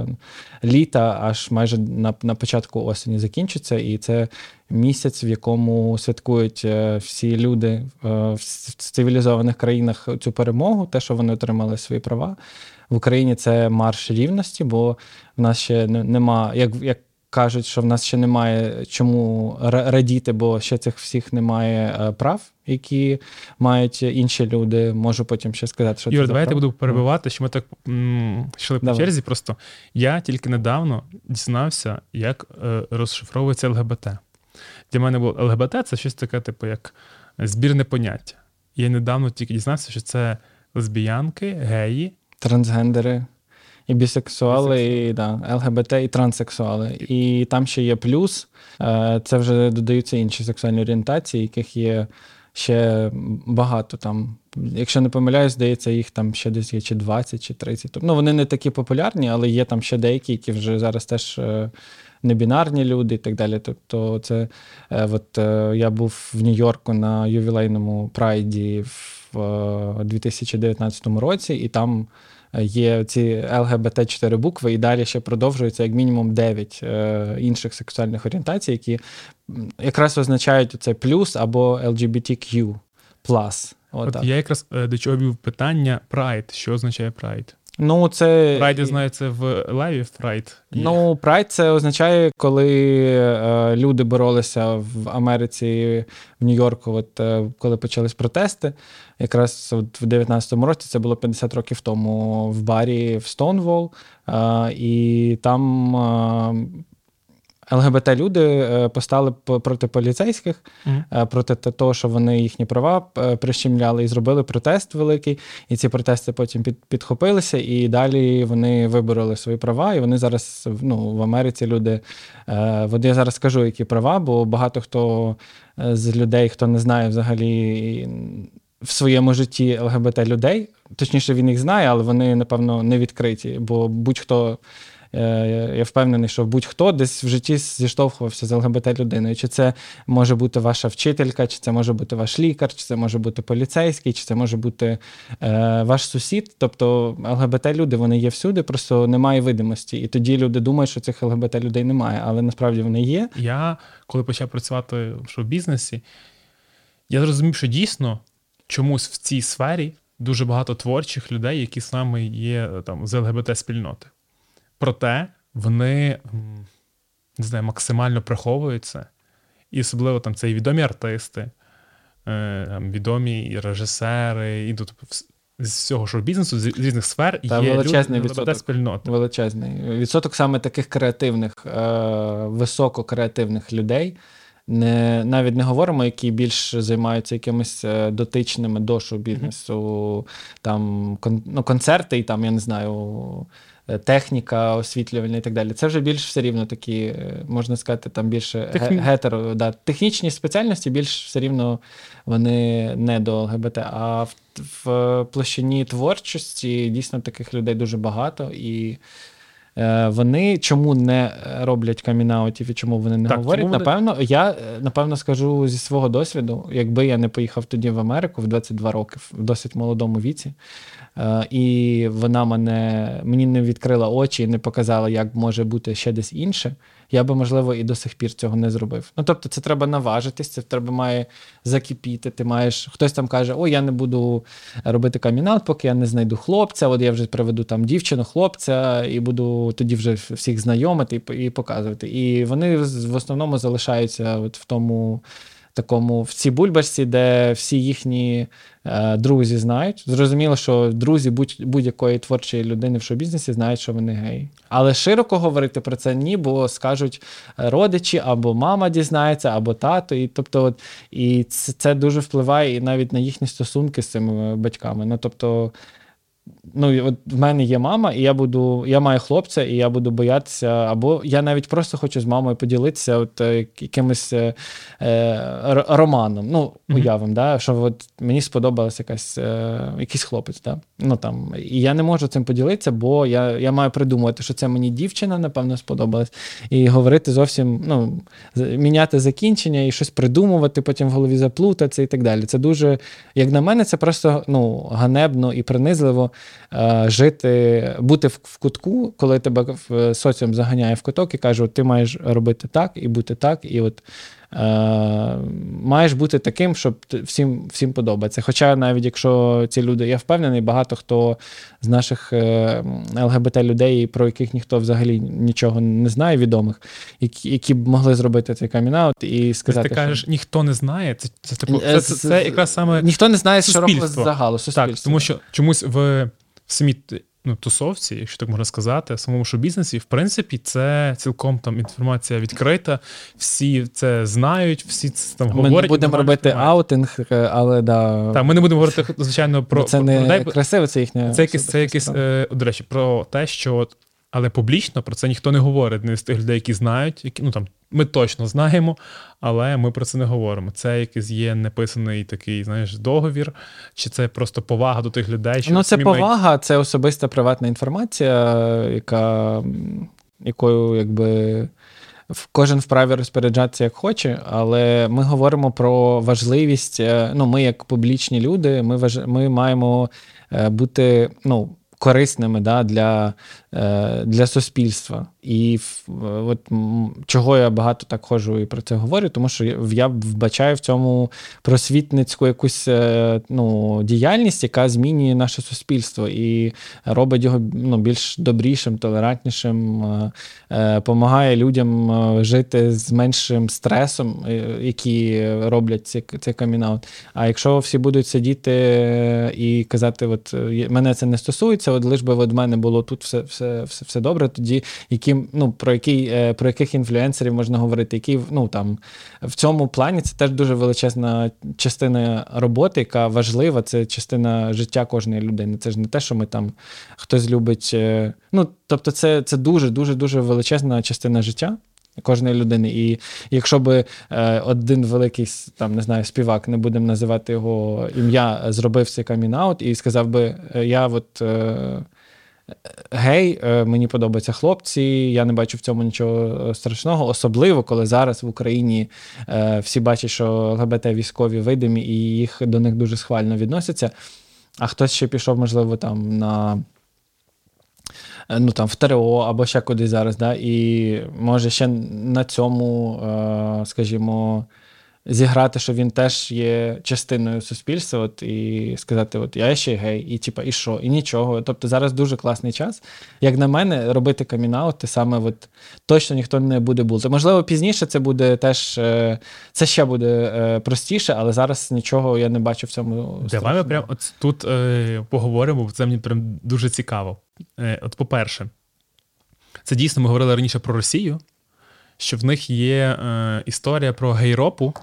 літа, аж майже на, на початку осені закінчиться, і це місяць, в якому святкують всі люди в цивілізованих країнах цю перемогу, те, що вони отримали свої права. В Україні це марш рівності, бо в нас ще нема, як, як кажуть, що в нас ще немає чому радіти, бо ще цих всіх немає прав, які мають інші люди. Можу потім ще сказати, що Юр, це за давай прав. Я буду перебивати, що ми так йшли по черзі. Просто я тільки недавно дізнався, як е, розшифровується ЛГБТ. Для мене було ЛГБТ – це щось таке, типу, як збірне поняття. Я недавно тільки дізнався, що це лесбіянки, геї, трансгендери, і бісексуали, бісексуали. І да, ЛГБТ, і транссексуали. І... і там ще є плюс, це вже додаються інші сексуальні орієнтації, яких є ще багато там. Якщо не помиляюсь, здається, їх там ще десь є чи двадцять, чи тридцять. Ну, вони не такі популярні, але є там ще деякі, які вже зараз теж небінарні люди і так далі. Тобто це, от я був в Нью-Йорку на ювілейному прайді в дві тисячі дев'ятнадцятому році, і там є ці ЛГБТ чотири букви, і далі ще продовжується як мінімум дев'ять інших сексуальних орієнтацій, які якраз означають це плюс або ел джі бі ті к'ю плюс. От, От я якраз до чого вів питання Pride. Що означає Pride? Ну, це... Pride, я знаю, це в лайві, в Pride. Ну, Pride – це означає, коли е, люди боролися в Америці, в Нью-Йорку, от, е, коли почались протести. Якраз от в дев'ятнадцятому році, це було п'ятдесят років тому, в барі в Стоунвол. Е, і там е, ЛГБТ-люди постали проти поліцейських, mm-hmm. проти того, що вони їхні права прищемляли, і зробили протест великий. І ці протести потім під, підхопилися, і далі вони вибороли свої права. І вони зараз, ну, в Америці люди... Е, от я зараз скажу, які права, бо багато хто з людей, хто не знає взагалі... в своєму житті ЛГБТ-людей, точніше, він їх знає, але вони, напевно, не відкриті, бо будь-хто, я впевнений, що будь-хто десь в житті зіштовхувався з ЛГБТ-людиною. Чи це може бути ваша вчителька, чи це може бути ваш лікар, чи це може бути поліцейський, чи це може бути е, ваш сусід. Тобто ЛГБТ-люди, вони є всюди, просто немає видимості. І тоді люди думають, що цих ЛГБТ-людей немає, але насправді вони є. Я, коли почав працювати в шоу-бізнесі, я зрозумів, що дійсно чомусь в цій сфері дуже багато творчих людей, які саме є там з ЛГБТ-спільноти. Проте вони, не знаю, максимально приховуються. І особливо там це і відомі артисти, відомі і режисери, і тут з всього шоу-бізнесу, з різних сфер та є величезний люди з ЛГБТ-спільноти. Величезний відсоток саме таких креативних, висококреативних людей. Не, навіть не говоримо, які більш займаються якимись дотичними до шоу-бізнесу, mm-hmm. там кон, ну, концерти і там, я не знаю, техніка освітлювальна і так далі. Це вже більш все рівно такі, можна сказати, там більше Техні... гетеро, да. Технічні спеціальності більш все рівно вони не до ЛГБТ, а в, в площині творчості дійсно таких людей дуже багато і вони чому не роблять камінаутів і чому вони не так, говорять? Вони... Напевно, я напевно скажу зі свого досвіду, якби я не поїхав тоді в Америку в двадцять два роки, в досить молодому віці, і вона мене мені не відкрила очі і не показала, як може бути ще десь інше, я би, можливо, і до сих пір цього не зробив. Ну, тобто, це треба наважитись, це треба має закипіти, ти маєш... Хтось там каже, о, я не буду робити камінаут, поки я не знайду хлопця, от я вже приведу там дівчину, хлопця, і буду тоді вже всіх знайомити і, і показувати. І вони в основному залишаються от в тому... такому, в цій бульбашці, де всі їхні е, друзі знають. Зрозуміло, що друзі будь, будь-якої творчої людини в шоу-бізнесі знають, що вони геї. Але широко говорити про це ні, бо скажуть родичі, або мама дізнається, або тато. І, тобто, от, і це, це дуже впливає і навіть на їхні стосунки з цими батьками. Ну, тобто, ну, от в мене є мама, і я буду, я маю хлопця, і я буду боятися, або я навіть просто хочу з мамою поділитися от якимось е, романом, ну, уявим, mm-hmm. да, що от мені сподобався якась, е, якийсь хлопець, да, ну, там, і я не можу цим поділитися, бо я, я маю придумувати, що це мені дівчина, напевно, сподобалась, і говорити зовсім, ну, міняти закінчення, і щось придумувати, потім в голові заплутатися і так далі. Це дуже, як на мене, це просто, ну, ганебно і принизливо жити, бути в кутку, коли тебе соціум заганяє в куток і каже, ти маєш робити так і бути так, і от е, маєш бути таким, щоб всім, всім подобається. Хоча навіть якщо ці люди, я впевнений, багато хто з наших ЛГБТ-людей, про яких ніхто взагалі нічого не знає, відомих, які, які б могли зробити цей камінаут і сказати... Ти кажеш, що... ніхто не знає, це, це, це, це, це, це якраз саме ніхто не знає широкого загалу, суспільство. Так, тому що чомусь в самій, ну, тусовці, якщо так можна сказати, в самому шоу-бізнесі, в принципі, це цілком там інформація відкрита, всі це знають, всі це там ми говорять. Ми не будемо робити немає. Аутинг, але да. Так, ми не будемо говорити, звичайно, про... Це не дай, красиво, це їхня... Це якесь, це якесь е, до речі, про те, що от, але публічно про це ніхто не говорить, не з тих людей, які знають, які, ну там, ми точно знаємо, але ми про це не говоримо. Це якийсь є неписаний такий, знаєш, договір, чи це просто повага до тих людей? Що ну, це повага, має... це особиста приватна інформація, яка, якою, якби, кожен вправі розпоряджатися як хоче, але ми говоримо про важливість, ну, ми як публічні люди, ми, важ... ми маємо бути, ну, корисними, да, для, для суспільства. І от чого я багато так ходжу і про це говорю, тому що я вбачаю в цьому просвітницьку якусь, ну, діяльність, яка змінює наше суспільство і робить його, ну, більш добрішим, толерантнішим, допомагає людям жити з меншим стресом, які роблять цей, цей камінаут. А якщо всі будуть сидіти і казати, от мене це не стосується, от лиш би от в мене було тут все, все, все, все добре, тоді які, ну, про, які, про яких інфлюенсерів можна говорити, які, ну, там, в цьому плані це теж дуже величезна частина роботи, яка важлива, це частина життя кожної людини. Це ж не те, що ми там хтось любить, ну, тобто це, це дуже-дуже-дуже величезна частина життя кожної людини. І якщо би е, один великий, там, не знаю, співак, не будемо називати його ім'я, зробив цей камінаут і сказав би, я от е, гей, е, мені подобаються хлопці, я не бачу в цьому нічого страшного, особливо, коли зараз в Україні е, всі бачать, що ЛГБТ-військові видимі і їх до них дуже схвально відносяться, а хтось ще пішов, можливо, там, на... ну, там, в ТРО або ще кудись зараз, да, і може ще на цьому, скажімо, зіграти, що він теж є частиною суспільства, от, і сказати, от, я ще гей, і типа, і що, і нічого. Тобто зараз дуже класний час, як на мене, робити камінаути саме от точно ніхто не буде булити. Можливо, пізніше це буде теж, це ще буде простіше, але зараз нічого я не бачу в цьому. Давай ми прямо от тут е, поговоримо, бо це мені прям дуже цікаво. Е, от по-перше, це дійсно ми говорили раніше про Росію, що в них є е, історія про гейропу,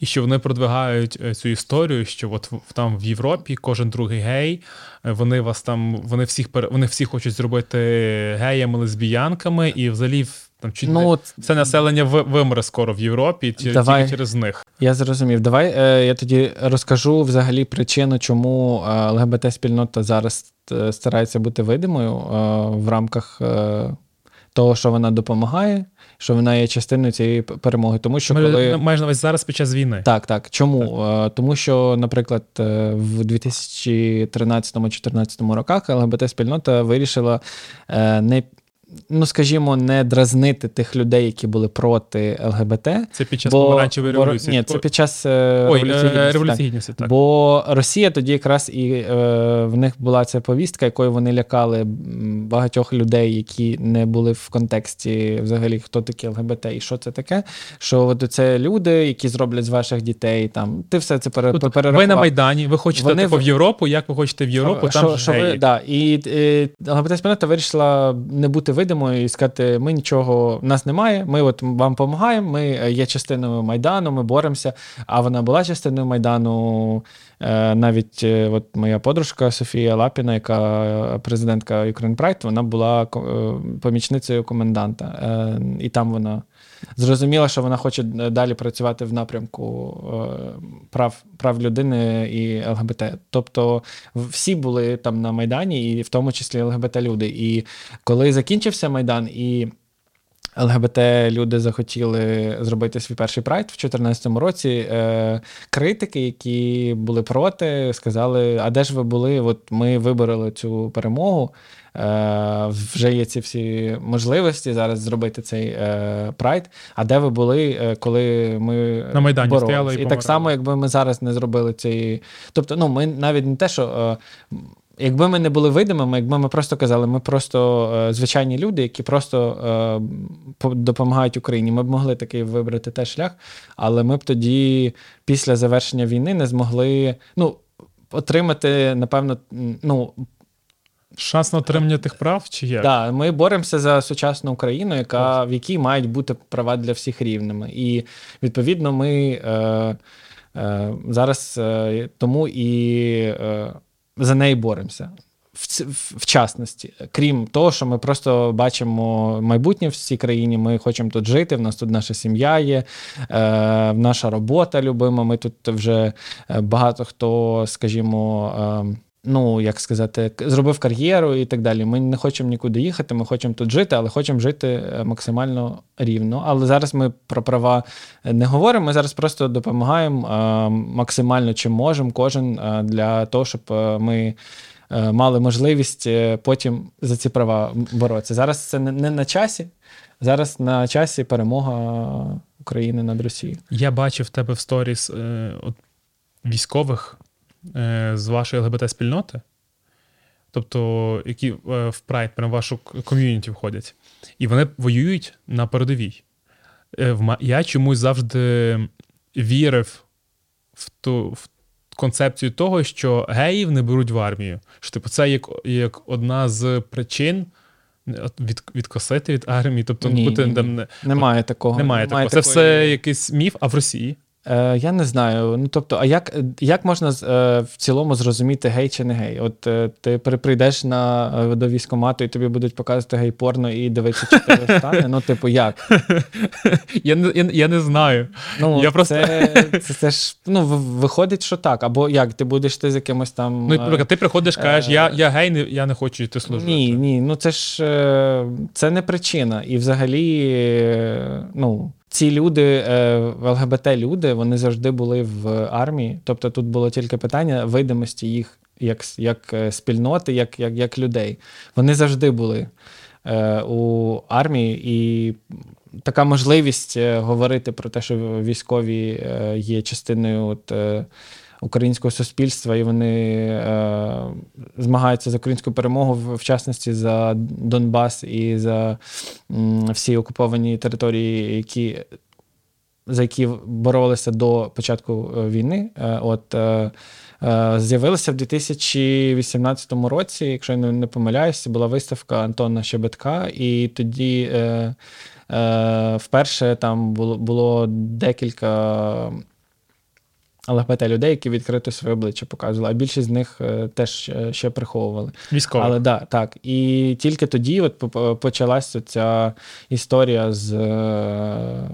і що вони продвигають цю історію, що от там в Європі кожен другий гей, вони вас там, вони всіх вони всіх хочуть зробити геями, лесбіянками, і взагалі там чуть ну, все населення вимре скоро в Європі, тільки через них. Я зрозумів. Давай е, я тоді розкажу взагалі причину, чому ЛГБТ-спільнота зараз старається бути видимою е, в рамках е, того, що вона допомагає, що вона є частиною цієї перемоги. Тому що Ми, коли... майже навіть зараз під час війни. Так, так. Чому? Так. Тому що, наприклад, в дві тисячі тринадцятому-чотирнадцятому роках ЛГБТ-спільнота вирішила не, ну, скажімо, не дразнити тих людей, які були проти ЛГБТ. Це під час бо... помаранчевої революції. Ні, це під час революції гідності. Так. Бо Росія тоді якраз і е, в них була ця повістка, якою вони лякали багатьох людей, які не були в контексті взагалі, хто такі ЛГБТ і що це таке. Що от це люди, які зроблять з ваших дітей, там, ти все це пере, Тут, перерахував. Ви на Майдані, ви хочете вони... типу, в Європу, як ви хочете в Європу, що, там що, геї. Да. І, і ЛГБТ-спільнота вирішила не бути видимо і сказати, ми нічого, нас немає, ми от вам допомагаємо, ми є частиною Майдану, ми боремося, а вона була частиною Майдану. Навіть от моя подружка Софія Лапіна, яка президентка Ukraine Pride, вона була помічницею коменданта. І там вона зрозуміла, що вона хоче далі працювати в напрямку прав, прав людини і ЛГБТ. Тобто всі були там на Майдані, і в тому числі ЛГБТ-люди. І коли закінчився Майдан, і ЛГБТ-люди захотіли зробити свій перший прайд в дві тисячі чотирнадцятому році, критики, які були проти, сказали, а де ж ви були, от ми вибороли цю перемогу, вже є ці всі можливості зараз зробити цей прайд, а де ви були, коли ми на Майдані боролися. Стояли і помирали. І так само, якби ми зараз не зробили цієї... Тобто, ну, ми навіть не те, що... Якби ми не були видимими, якби ми просто казали, ми просто е, звичайні люди, які просто е, допомагають Україні, ми б могли такий вибрати теж шлях, але ми б тоді після завершення війни не змогли, ну, отримати, напевно, ну... Шанс на отримання тих прав, чи як? Так, да, ми боремося за сучасну Україну, яка, в якій мають бути права для всіх рівними. І, відповідно, ми е, е, зараз е, тому і... Е, за неї боремося, в, в, в частності. Крім того, що ми просто бачимо майбутнє в цій країні, ми хочемо тут жити, в нас тут наша сім'я є, е, наша робота любима, ми тут вже багато хто, скажімо, е, ну, як сказати, зробив кар'єру і так далі. Ми не хочемо нікуди їхати, ми хочемо тут жити, але хочемо жити максимально рівно. Але зараз ми про права не говоримо, ми зараз просто допомагаємо максимально, чим можемо, кожен для того, щоб ми мали можливість потім за ці права боротися. Зараз це не на часі. Зараз на часі перемога України над Росією. Я бачив в тебе в сторіс е, от, військових е, з вашої ЛГБТ-спільноти, тобто, які е, в Pride, прям в вашу ком'юніті входять. І вони воюють на передовій. Е, в, я чомусь завжди вірив в ту в концепцію того, що геїв не беруть в армію. Що, типу, це як, як одна з причин Від, відкосити від армії, тобто ні, бути, ні, там, ні. Немає от, такого. Немає такого. Це такої... все якийсь міф, а в Росії? Е, я не знаю. Ну, тобто, а як, як можна е, в цілому зрозуміти, гей чи не гей? От е, ти прийдеш на, до військкомату і тобі будуть показувати гей-порно і дивитися, чи ти розстане? Ну, типу, як? я, я, я не знаю. Ну, я просто... це, це, це ж, ну, виходить, що так. Або як, ти будеш ти з якимось там... Ну, наприклад, ти приходиш, кажеш, я, я гей, не, я не хочу йти служити. Ні, ні, ну це ж, це не причина. І взагалі, ну... Ці люди, ЛГБТ-люди, вони завжди були в армії. Тобто тут було тільки питання видимості їх як, як спільноти, як, як, як людей. Вони завжди були у армії. І така можливість говорити про те, що військові є частиною от українського суспільства, і вони змагаються за українську перемогу, в частності за Донбас і за всі окуповані території, які, за які боролися до початку війни. От, з'явилася в дві тисячі вісімнадцятому році, якщо я не помиляюся, була виставка Антона Щебетка, і тоді вперше там було, було декілька... ЛГБТ людей, які відкрито своє обличчя показували, а більшість з них теж ще приховували. Військові. Але да, так. І тільки тоді от почалася ця історія з,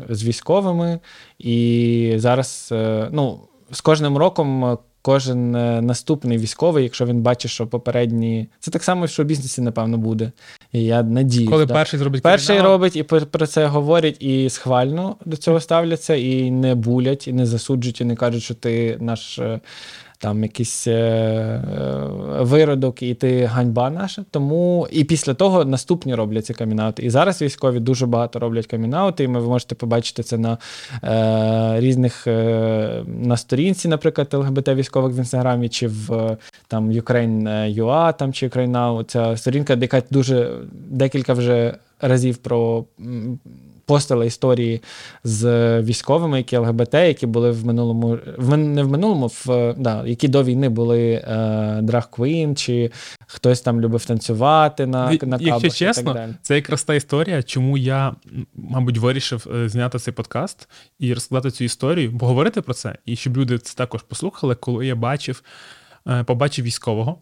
з військовими. І зараз, ну, з кожним роком кожен наступний військовий, якщо він бачить, що попередні... Це так само, що в бізнесі, напевно, буде. І я надіюсь. Коли да? перший зробить Перший кримінал. робить, і про це говорять, і схвально до цього ставляться, і не булять, і не засуджують, і не кажуть, що ти наш там якийсь виродок, і ти ганьба наша. Тому і після того наступні роблять ці камінаути. І зараз військові дуже багато роблять камінаути, і ви можете побачити це на е, різних е, на сторінці, наприклад, ЛГБТ-військових в Інстаграмі, чи в там Ukraine.ua, там, чи Ukraine Now. Ця сторінка, яка дуже декілька вже разів про... постали історії з військовими, які ЛГБТ, які були в минулому, в, не в минулому, в, да, які до війни були е, драг-квін, чи хтось там любив танцювати на, на кабах і чесно, так далі. Це якраз та історія, чому я, мабуть, вирішив зняти цей подкаст і розказати цю історію, поговорити про це, і щоб люди це також послухали, коли я бачив, побачив військового,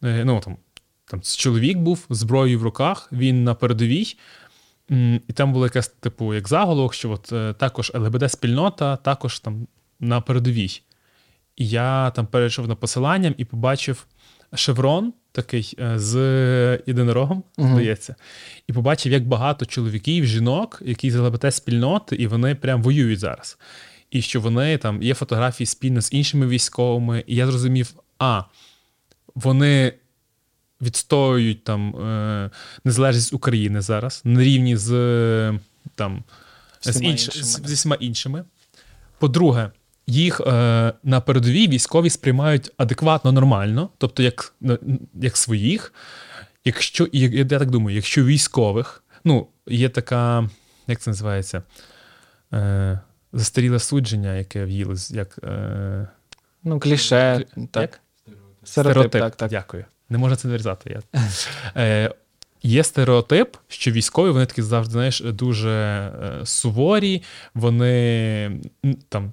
ну там, там чоловік був, зброєю в руках, він на передовій. І там було якесь, типу, як заголовок, що от, е, також ЛГБТ-спільнота, також там на передовій. І я там перейшов на посиланням і побачив шеврон такий е, з єдинорогом, угу. здається. І побачив, як багато чоловіків, жінок, які з ЛГБТ-спільноти, і вони прям воюють зараз. І що вони там, є фотографії спільно з іншими військовими. І я зрозумів, а, вони... відстоюють там незалежність України зараз, на рівні з, там, з інш... іншими. Зі всіма іншими. По-друге, їх е, на передовій військові сприймають адекватно, нормально, тобто як, як своїх. Якщо, я, я так думаю, якщо військових, ну, є така, як це називається, е, застаріле судження, яке в'їлось, як... Е, ну, кліше, клі... так. Стереотип. Стереотип, так, так. Дякую. Не можна це вирізати. Е, є стереотип, що військові, вони такі завжди, знаєш, дуже е, суворі, вони там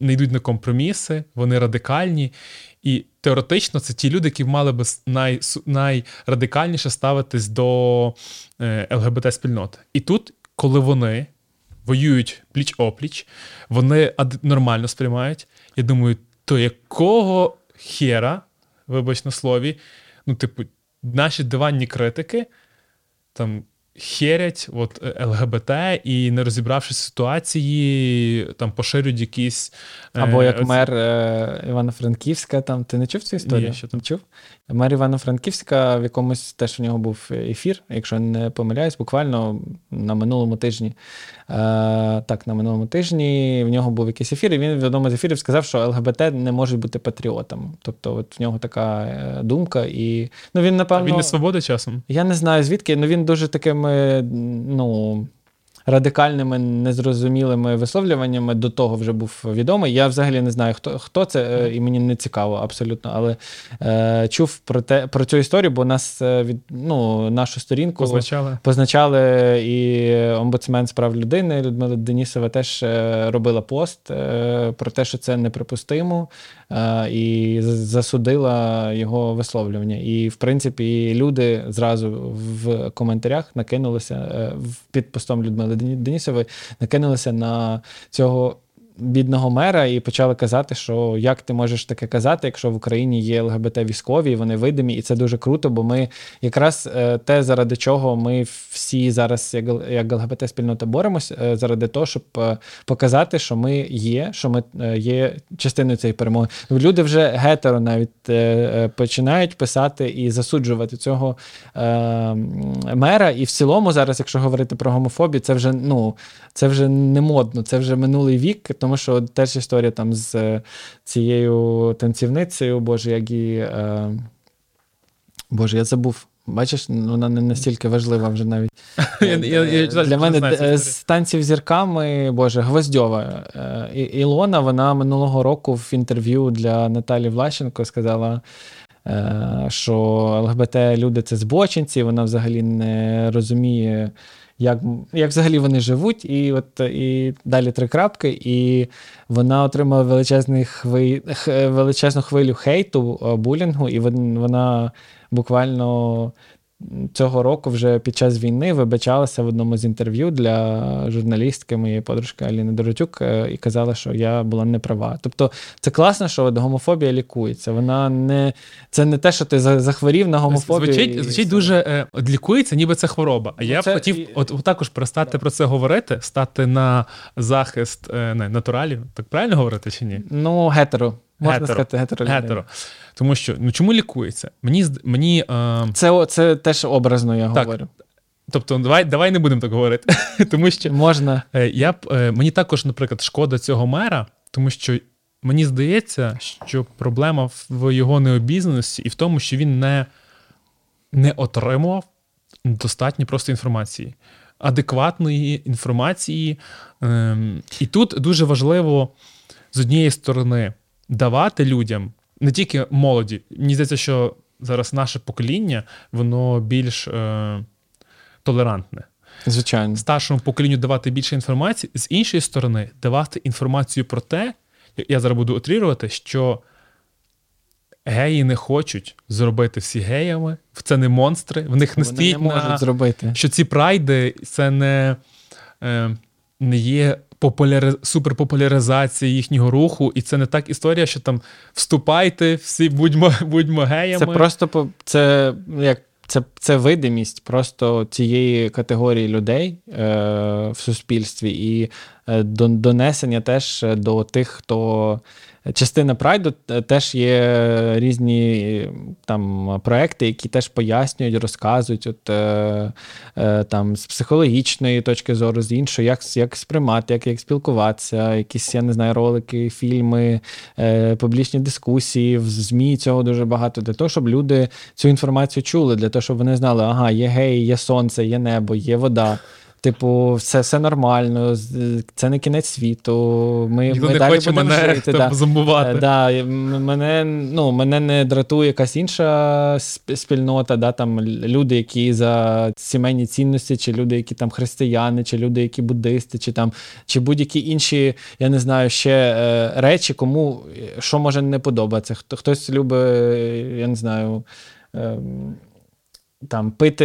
не йдуть на компроміси, вони радикальні. І теоретично це ті люди, які мали би най, найрадикальніше ставитись до е, ЛГБТ-спільноти. І тут, коли вони воюють пліч-опліч, вони ад- нормально сприймають. Я думаю, то якого хера, вибач на слові, ну, типу, наші диванні критики, там, херять от, ЛГБТ і, не розібравшись в ситуації, там поширюють якісь... Або як е- мер е- Івано-Франківська, там, ти не чув цю історію? Ні, що там чув? Мер Івано-Франківська в якомусь, теж у нього був ефір, якщо не помиляюсь, буквально на минулому тижні. Е- так, на минулому тижні в нього був якийсь ефір, і він в одному з ефірів сказав, що ЛГБТ не можуть бути патріотами. Тобто, от в нього така думка, і... Ну, він, напевно... Він не свободи часом? Я не знаю, звідки, але він дуже таким ну, радикальними, незрозумілими висловлюваннями до того вже був відомий. Я взагалі не знаю, хто, хто це, і мені не цікаво абсолютно, але е, чув про, те, про цю історію, бо нас від, ну, нашу сторінку позначали. позначали і омбудсмен з прав людини Людмила Денісова теж робила пост е, про те, що це неприпустимо, е, і засудила його висловлювання. І, в принципі, люди зразу в коментарях накинулися е, під постом Людмили Денісової, накинулися на цього бідного мера і почали казати, що як ти можеш таке казати, якщо в Україні є ЛГБТ-військові, вони видимі, і це дуже круто, бо ми якраз те, заради чого ми всі зараз, як ЛГБТ-спільнота, боремось, заради того, щоб показати, що ми є, що ми є частиною цієї перемоги. Люди вже гетеро навіть починають писати і засуджувати цього мера, і в цілому зараз, якщо говорити про гомофобію, це вже, ну, це вже не модно, це вже минулий вік. Тому що теж історія там з цією танцівницею, боже, як її... Е... Боже, я забув. Бачиш, вона не настільки важлива вже навіть. Для мене з танців зірками, боже, Гвоздьова. Е, Ілона, вона минулого року в інтерв'ю для Наталі Влащенко сказала, е, що ЛГБТ-люди – це збочинці, вона взагалі не розуміє, Як, як взагалі вони живуть, і от і далі три крапки, і вона отримала величезну хвилю, величезну хвилю хейту, булінгу, і вона буквально цього року вже під час війни вибачалася в одному з інтерв'ю для журналістки моєї подружки Аліни Дородюк і казала, що я була не права. Тобто це класно, що гомофобія лікується. Вона не... Це не те, що ти захворів на гомофобію. Звучить, і... звучить дуже... От лікується, ніби це хвороба. А я це... б хотів от, от також перестати так. про це говорити, стати на захист не, натуралів. Так правильно говорити чи ні? Ну, гетеро. Можна гетеро. сказати гетеро. гетеро. Тому що, ну чому лікується? Мені... мені е... це, це теж образно я так. говорю. Тобто, давай, давай не будемо так говорити. Тому що можна. Я, мені також, наприклад, шкода цього мера, тому що мені здається, що проблема в його необізнаності і в тому, що він не, не отримував достатньо просто інформації. Адекватної інформації. І тут дуже важливо, з однієї сторони, давати людям, не тільки молоді. Мені здається, що зараз наше покоління, воно більш е, толерантне. Звичайно. Старшому поколінню давати більше інформації. З іншої сторони, давати інформацію про те, я зараз буду утрирувати, що геї не хочуть зробити всі геями, це не монстри, в них не вони стоїть не можуть на... зробити. Що ці прайди, це не, е, не є... Популяриз... суперпопуляризації їхнього руху, і це не так історія, що там вступайте, всі будьмо, будьмо геями. Це просто це, як, це, це видимість просто цієї категорії людей е, в суспільстві і е, донесення теж до тих, хто частина прайду, теж є різні там проекти, які теж пояснюють, розказують от, е, е, там, з психологічної точки зору, з іншої, як, як сприймати, як, як спілкуватися, якісь, я не знаю, ролики, фільми, е, публічні дискусії, в ЗМІ цього дуже багато, для того, щоб люди цю інформацію чули, для того, щоб вони знали, ага, є геї, є сонце, є небо, є вода. Типу, все, все нормально, це не кінець світу, ми, ми далі будемо мене жити. Да. Да. Мене, ну, мене не дратує якась інша спільнота, да, там люди, які за сімейні цінності, чи люди, які там християни, чи люди, які буддисти, чи, там, чи будь-які інші, я не знаю, ще речі, кому, що може не подобатися. Хтось любить, я не знаю... там, пити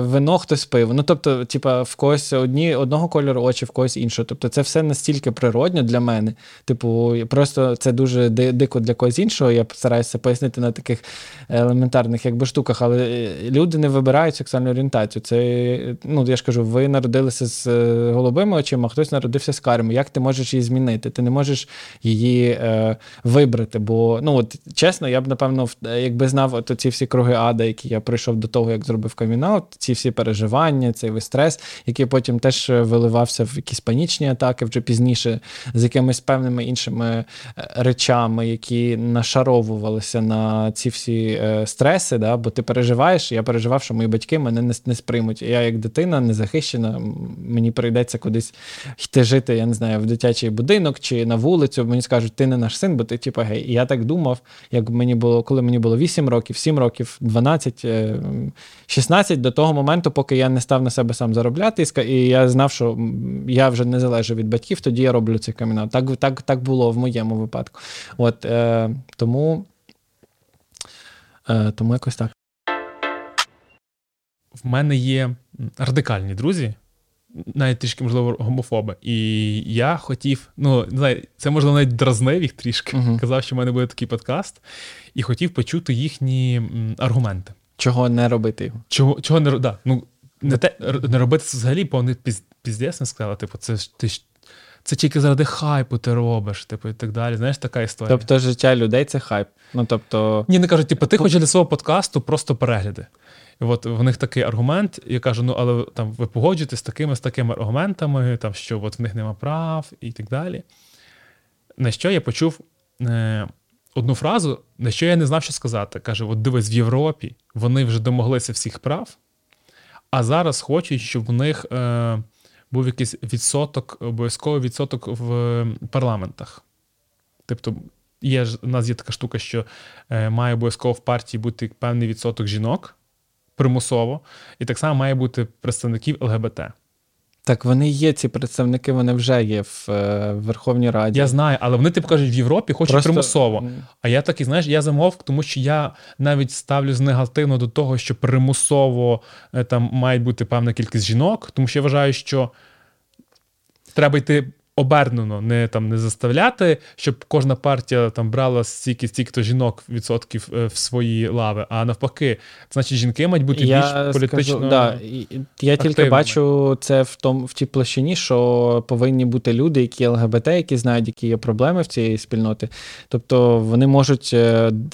вино, хтось пиво. Ну, тобто, типа, в когось одні, одного кольору очі, в когось іншого. Тобто, це все настільки природньо для мене. Типу, просто це дуже дико для когось іншого. Я стараюся пояснити на таких елементарних якби штуках, але люди не вибирають сексуальну орієнтацію. Це, ну, я ж кажу, ви народилися з голубими очима, а хтось народився з карми. Як ти можеш її змінити? Ти не можеш її е, вибрати, бо, ну, от, чесно, я б, напевно, якби знав от ці всі круги ада, які я пройшов до того, як зробив камінаут, ці всі переживання, цей весь стрес, який потім теж виливався в якісь панічні атаки вже пізніше, з якимись певними іншими речами, які нашаровувалися на ці всі стреси, да? Бо ти переживаєш, я переживав, що мої батьки мене не, не сприймуть. Я як дитина незахищена, мені прийдеться кудись йти жити, я не знаю, в дитячий будинок чи на вулицю, мені скажуть, ти не наш син, бо ти типу гей. І я так думав, як мені було, коли мені було вісім років, сім років, дванадцять, шістнадцять, до того моменту, поки я не став на себе сам заробляти, і я знав, що я вже не залежу від батьків, тоді я роблю цей камінаут. Так, так, так було в моєму випадку. От, е, тому, е, тому якось так. В мене є радикальні друзі, навіть трішки, можливо, гомофоби. І я хотів, ну, не знаю, це, можливо, навіть дразнив їх трішки. Uh-huh. Казав, що в мене буде такий подкаст, і хотів почути їхні аргументи. Чого не робити його? Чого, чого не робити? Да, ну, не, те, не робити це взагалі, бо вони піздець не сказали. Типу, це, ти, це тільки заради хайпу ти робиш, типу, і так далі. Знаєш, така історія. Тобто життя людей – це хайп. Ну, тобто... Ні, не кажуть, типу, ти хочеш для свого подкасту просто перегляди. І от в них такий аргумент, я кажу, ну, але там, ви погоджуєтесь з такими, з такими аргументами, там, що от в них нема прав і так далі. На що я почув... Е- Одну фразу, на що я не знав, що сказати. Каже, от дивись, в Європі вони вже домоглися всіх прав, а зараз хочуть, щоб в них е, був якийсь відсоток, обов'язковий відсоток в парламентах. Тобто, є, у нас є така штука, що е, має обов'язково в партії бути певний відсоток жінок, примусово, і так само має бути представників ЛГБТ. Так, вони є, ці представники, вони вже є в, в Верховній Раді. Я знаю, але вони, типу, кажуть, в Європі хочуть просто... примусово. А я такий, знаєш, я замовк, тому що я навіть ставлюсь негативно до того, що примусово там має бути певна кількість жінок, тому що я вважаю, що треба йти обернено, не, там, не заставляти, щоб кожна партія там брала стільки-стільки-то жінок відсотків в свої лави, а навпаки, значить, жінки мають бути я більш політично скажу, да, я тільки бачу це в, том, в тій площині, що повинні бути люди, які ЛГБТ, які знають, які є проблеми в цієї спільноти. Тобто вони можуть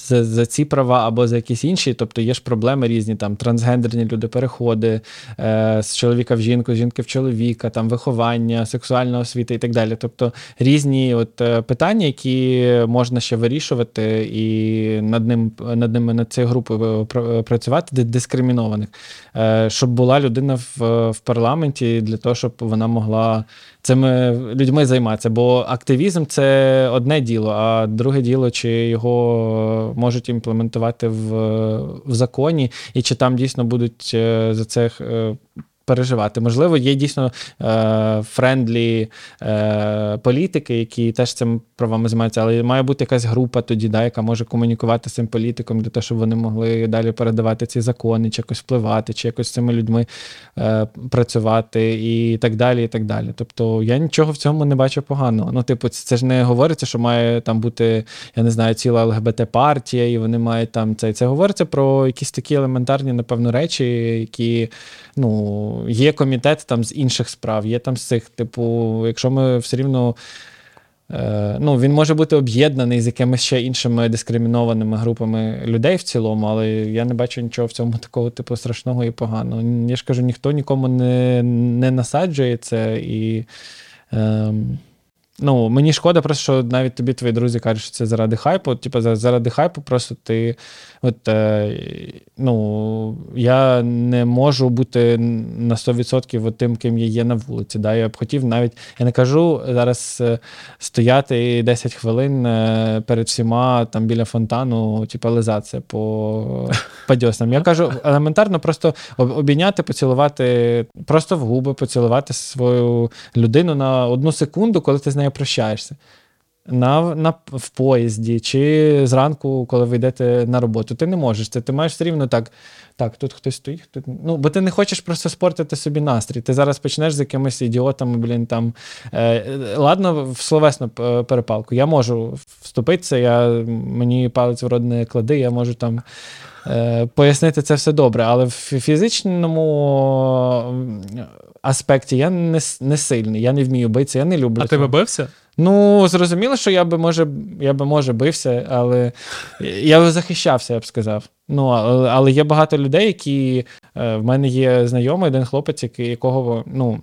за, за ці права або за якісь інші, тобто є ж проблеми різні, там, трансгендерні люди, переходи е, з чоловіка в жінку, з жінки в чоловіка, там, виховання, сексуальна освіта і так далі. Тобто різні от, е, питання, які можна ще вирішувати і над ним, над ними, над цією групою працювати, дискримінованих. Е, щоб була людина в, в парламенті для того, щоб вона могла цими людьми займатися. Бо активізм – це одне діло, а друге діло, чи його можуть імплементувати в, в законі, і чи там дійсно будуть е, за це е, переживати. Можливо, є дійсно е, френдлі е, політики, які теж цим правами займаються, але має бути якась група тоді, да, яка може комунікувати з цим політиком для того, щоб вони могли далі передавати ці закони, чи якось впливати, чи якось з цими людьми е, працювати і так далі, і так далі. Тобто я нічого в цьому не бачу поганого. Ну, типу, це ж не говориться, що має там бути, я не знаю, ціла ЛГБТ-партія, і вони мають там це. Це говориться про якісь такі елементарні, напевно, речі, які, ну, є комітет там з інших справ, є там з цих, типу, якщо ми все рівно, е, ну, він може бути об'єднаний з якимись ще іншими дискримінованими групами людей в цілому, але я не бачу нічого в цьому такого, типу, страшного і поганого. Я ж кажу, ніхто нікому не, не насаджує це, і, е, ну, мені шкода просто, що навіть тобі твої друзі кажуть, що це заради хайпу. Типу, заради хайпу просто ти, от, е, ну, я не можу бути на сто відсотків тим, ким я є на вулиці. Да? Я б хотів навіть, я не кажу зараз стояти і десять хвилин перед всіма там біля фонтану, типу, лизатися по, по дьоснам. Я кажу елементарно просто обійняти, поцілувати, просто в губи поцілувати свою людину на одну секунду, коли ти з нею прощаєшся. на, на, в поїзді, чи зранку, коли ви йдете на роботу. Ти не можеш, це ти маєш все рівно так, так, тут хтось стоїть, тут... Ну, бо ти не хочеш просто спортити собі настрій. Ти зараз почнеш з якимись ідіотами, блін, там, е, ладно, в словесну перепалку. Я можу вступитися, я, мені палець в рот не клади, я можу там е, пояснити це все добре, але в фізичному аспекті я не, не сильний, я не вмію битися, я не люблю. А ти бився? Ну, зрозуміло, що я би, може, я би, може, бився, але я би захищався, я б сказав. Ну, але, але є багато людей, які... В мене є знайомий, один хлопець, який, якого, ну,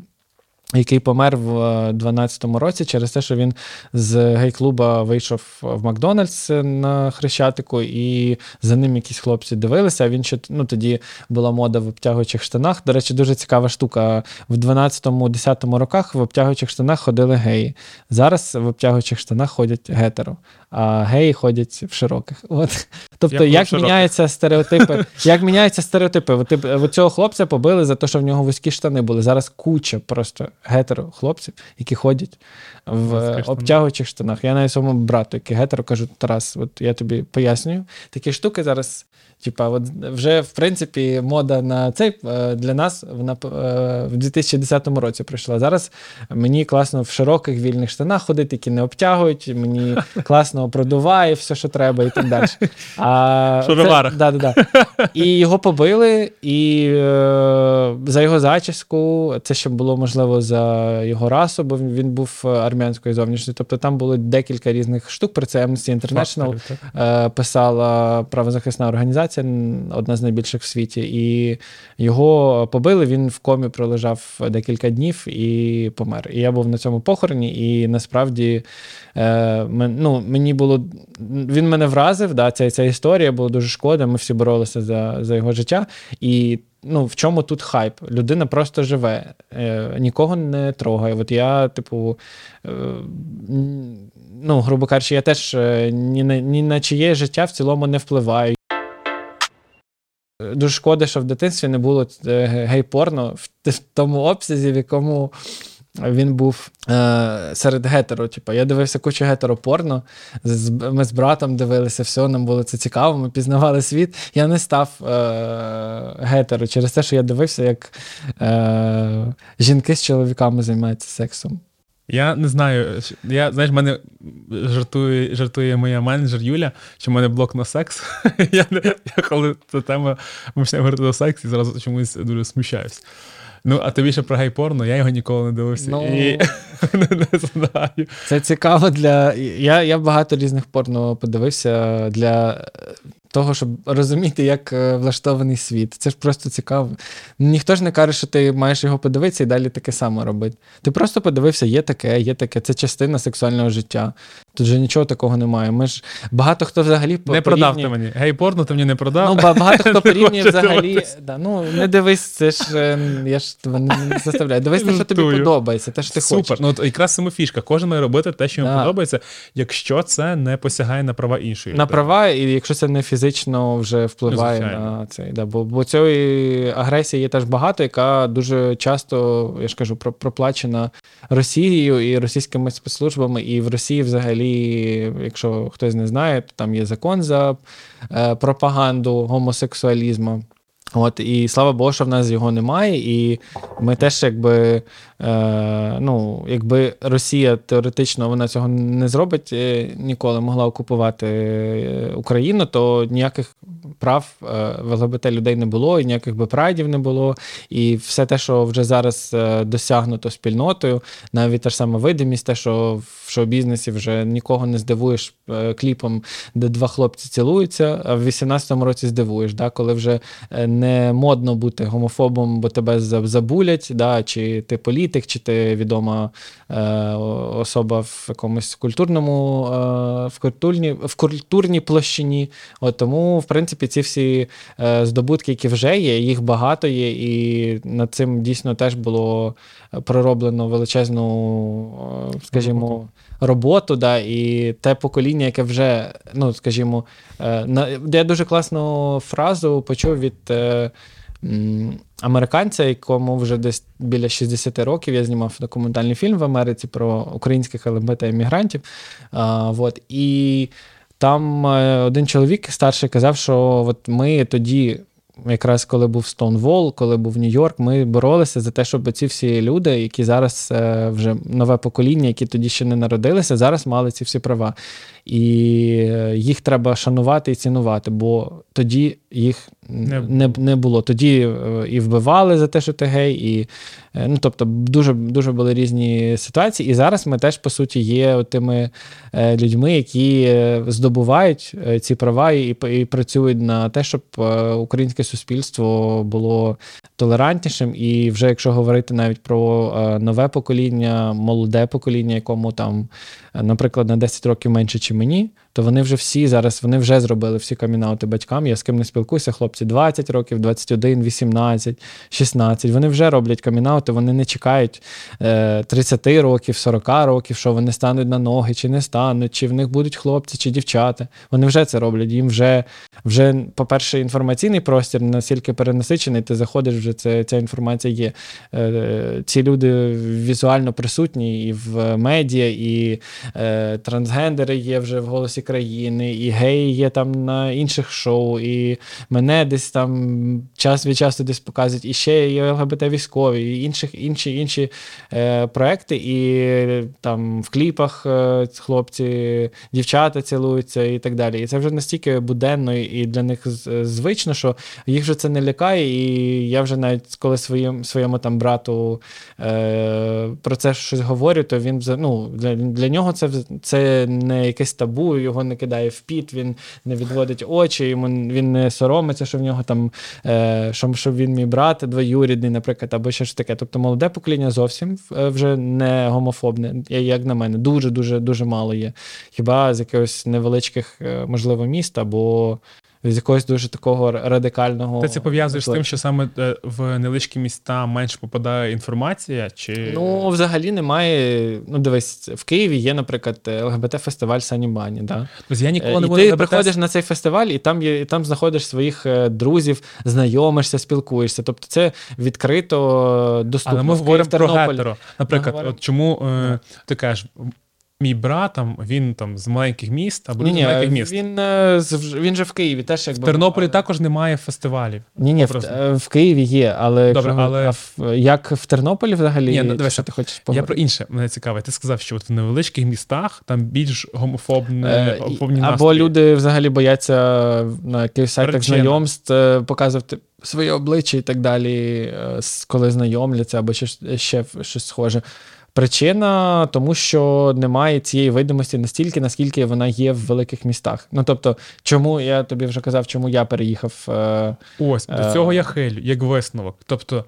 який помер в дванадцятому році через те, що він з гей-клуба вийшов в Макдональдс на Хрещатику, і за ним якісь хлопці дивилися, а він ще, ну, тоді була мода в обтягуючих штанах. До речі, дуже цікава штука. В дванадцятому-десятому роках в обтягуючих штанах ходили геї. Зараз в обтягуючих штанах ходять гетеро, а геї ходять в широких. От. Тобто, як, як міняються стереотипи? Як міняються стереотипи? Ви цього хлопця побили за те, що в нього вузькі штани були. Зараз куча просто гетеро хлопців, які ходять в обтягуючих штанах. Я навіть своєму брату, який гетеро, кажу: Тарас, от я тобі пояснюю. Такі штуки зараз, типа, от вже, в принципі, мода на цей для нас в дві тисячі десятому році прийшла. Зараз мені класно в широких вільних штанах ходити, які не обтягують, мені класно продуває все, що треба, і так далі. А це, да, да, да. І його побили, і е, за його зачіску, це ще було, можливо, за його расу, бо він був армянської зовнішньої. Тобто там було декілька різних штук, про це Amnesty International е, писала правозахисна організація, одна з найбільших в світі, і його побили, він в комі пролежав декілька днів і помер. І я був на цьому похороні, і насправді е, мен, ну, мені було, він мене вразив, да, ця, ця історія, було дуже шкода, ми всі боролися за, за його життя. І, ну, в чому тут хайп? Людина просто живе, е, нікого не трогає. От я, типу, е, ну, грубо кажучи, я теж е, ні, на, ні на чиє життя в цілому не впливаю. Дуже шкода, що в дитинстві не було гей-порно в, в тому обсязі, в якому... Він був е, серед гетеро. Типу, я дивився кучу гетеропорно. З, ми з братом дивилися, все, нам було це цікаво, ми пізнавали світ. Я не став е, гетеро через те, що я дивився, як е, жінки з чоловіками займаються сексом. Я не знаю, я, знаєш, мене жартує, жартує моя менеджер Юля, що в мене блок на секс. я, я коли ця тема, ми почнемо говорити про секс, і зразу чомусь дуже смущаюсь. Ну, а тобі ще про гей-порно, я його ніколи не дивився. Ну, і не, не знаю. Це цікаво для... Я, я багато різних порно подивився для того, щоб розуміти, як влаштований світ. Це ж просто цікаво. Ніхто ж не каже, що ти маєш його подивитися і далі таке саме робити. Ти просто подивився, є таке, є таке. Це частина сексуального життя. Тут же нічого такого немає. Ми ж... Багато хто взагалі... Не продав порівні... ти мені. Гей-порно ти мені не продав. Ну, багато хто порівнює взагалі... Да, ну, не дивись, це ж... Я ж тебе не заставляю. Дивись, те, що тобі подобається, те, що ти Супер. хочеш. Супер. Ну, якраз саме фішка. Кожен має робити те, що йому да. подобається, якщо це не посягає на права іншої. На права, і якщо це не фізично вже впливає Звичайно. на цей. Да, бо, бо цієї агресії є теж багато, яка дуже часто, я ж кажу, проплачена Росією і російськими спецслужбами, і в Росії взагалі. І якщо хтось не знає, то там є закон за е, пропаганду гомосексуалізму. От, і слава Богу, що в нас його немає, і ми теж, якби, е, ну, якби Росія теоретично вона цього не зробить, ніколи могла окупувати Україну, то ніяких прав в ЛГБТ людей не було, і ніяких би прайдів не було, і все те, що вже зараз досягнуто спільнотою, навіть та ж сама видимість, те, що в шоу-бізнесі вже нікого не здивуєш кліпом, де два хлопці цілуються, а в вісімнадцятому році здивуєш, да, коли вже не модно бути гомофобом, бо тебе забулять, да, чи ти політик, чи ти відома е, особа в якомусь культурному, е, в, культурні, в культурній площині. От, тому, в принципі, ці всі е, здобутки, які вже є, їх багато є, і над цим дійсно теж було пророблено величезну, е, скажімо, роботу, да, і те покоління, яке вже, ну, скажімо, е, на, я дуже класну фразу почув від е, американця, якому вже десь біля шістдесят років, я знімав документальний фільм в Америці про українських ел ге бе те-емігрантів. А, от, і там один чоловік старший казав, що от ми тоді, якраз коли був Стоунвол, коли був Нью-Йорк, ми боролися за те, щоб ці всі люди, які зараз вже нове покоління, які тоді ще не народилися, зараз мали ці всі права. І їх треба шанувати і цінувати, бо тоді їх не, не, не було. Тоді і вбивали за те, що ти гей, і, ну, тобто дуже, дуже були різні ситуації. І зараз ми теж, по суті, є тими людьми, які здобувають ці права і, і працюють на те, щоб українське суспільство було толерантнішим. І вже якщо говорити навіть про нове покоління, молоде покоління, якому там, наприклад, на десять років менше, чи мені, то вони вже всі зараз, вони вже зробили всі камінаути батькам. Я з ким не спілкуюся, хлопці двадцять років, двадцять один, вісімнадцять, шістнадцять. Вони вже роблять камінаути, вони не чекають е, тридцять років, сорок років, що вони стануть на ноги, чи не стануть, чи в них будуть хлопці, чи дівчата. Вони вже це роблять. Їм вже, вже по-перше, інформаційний простір настільки перенасичений, ти заходиш, вже це, ця інформація є. Е, е, ці люди візуально присутні і в медіа, і е, трансгендери є вже в «Голосі країни», і геї є там на інших шоу, і мене десь там час від часу десь показують, і ще є ЛГБТ-військові, і інших, інші, інші е, проекти, і там в кліпах е, хлопці, дівчата цілуються і так далі. І це вже настільки буденно і для них звично, що їх вже це не лякає, і я вже навіть коли своєму, своєму там брату е, про це щось говорю, то він, ну, для, для нього це, це не якесь табу, його не кидає в піт, він не відводить очі, йому, він не соромиться, що в нього там, е, що, що він мій брат двоюрідний, наприклад, або ще щось таке. Тобто молоде покоління зовсім вже не гомофобне, як на мене. Дуже-дуже дуже мало є. Хіба з якихось невеличких, можливо, міст, або з якогось дуже такого радикального... Ти це пов'язуєш з тим, що саме в невеличкі міста менше попадає інформація? Чи... Ну, взагалі немає... Ну, дивись, в Києві є, наприклад, ЛГБТ-фестиваль Санібані, да? Тобто я ніколи не буду... І ти приходиш на цей фестиваль, і там, є, і там знаходиш своїх друзів, знайомишся, спілкуєшся. Тобто це відкрито, доступно. Але ми говоримо про гетеро. Наприклад, говоримо... от чому е, ти кажеш... Мій брат, там, він там з маленьких міст, або ні, з маленьких міст. Він, він же в Києві теж. Якби, в Тернополі але... також немає фестивалів. Ні-ні, в, в Києві є, але, добре, якщо, але... А, як в Тернополі взагалі? Ні, ну, давай, що ти хочеш поговорити? Я про інше, мене цікаво. Ти сказав, що от в невеличких містах там більш гомофобні, е, гомофобні або настрої. Люди взагалі бояться на якихось сайтах знайомств показувати своє обличчя і так далі, коли знайомляться або ще, ще щось схоже. Причина тому, що немає цієї видимості настільки, наскільки вона є в великих містах. Ну, тобто, чому, я тобі вже казав, чому я переїхав... Е, Ось, е, до цього я хилю, як висновок. Тобто,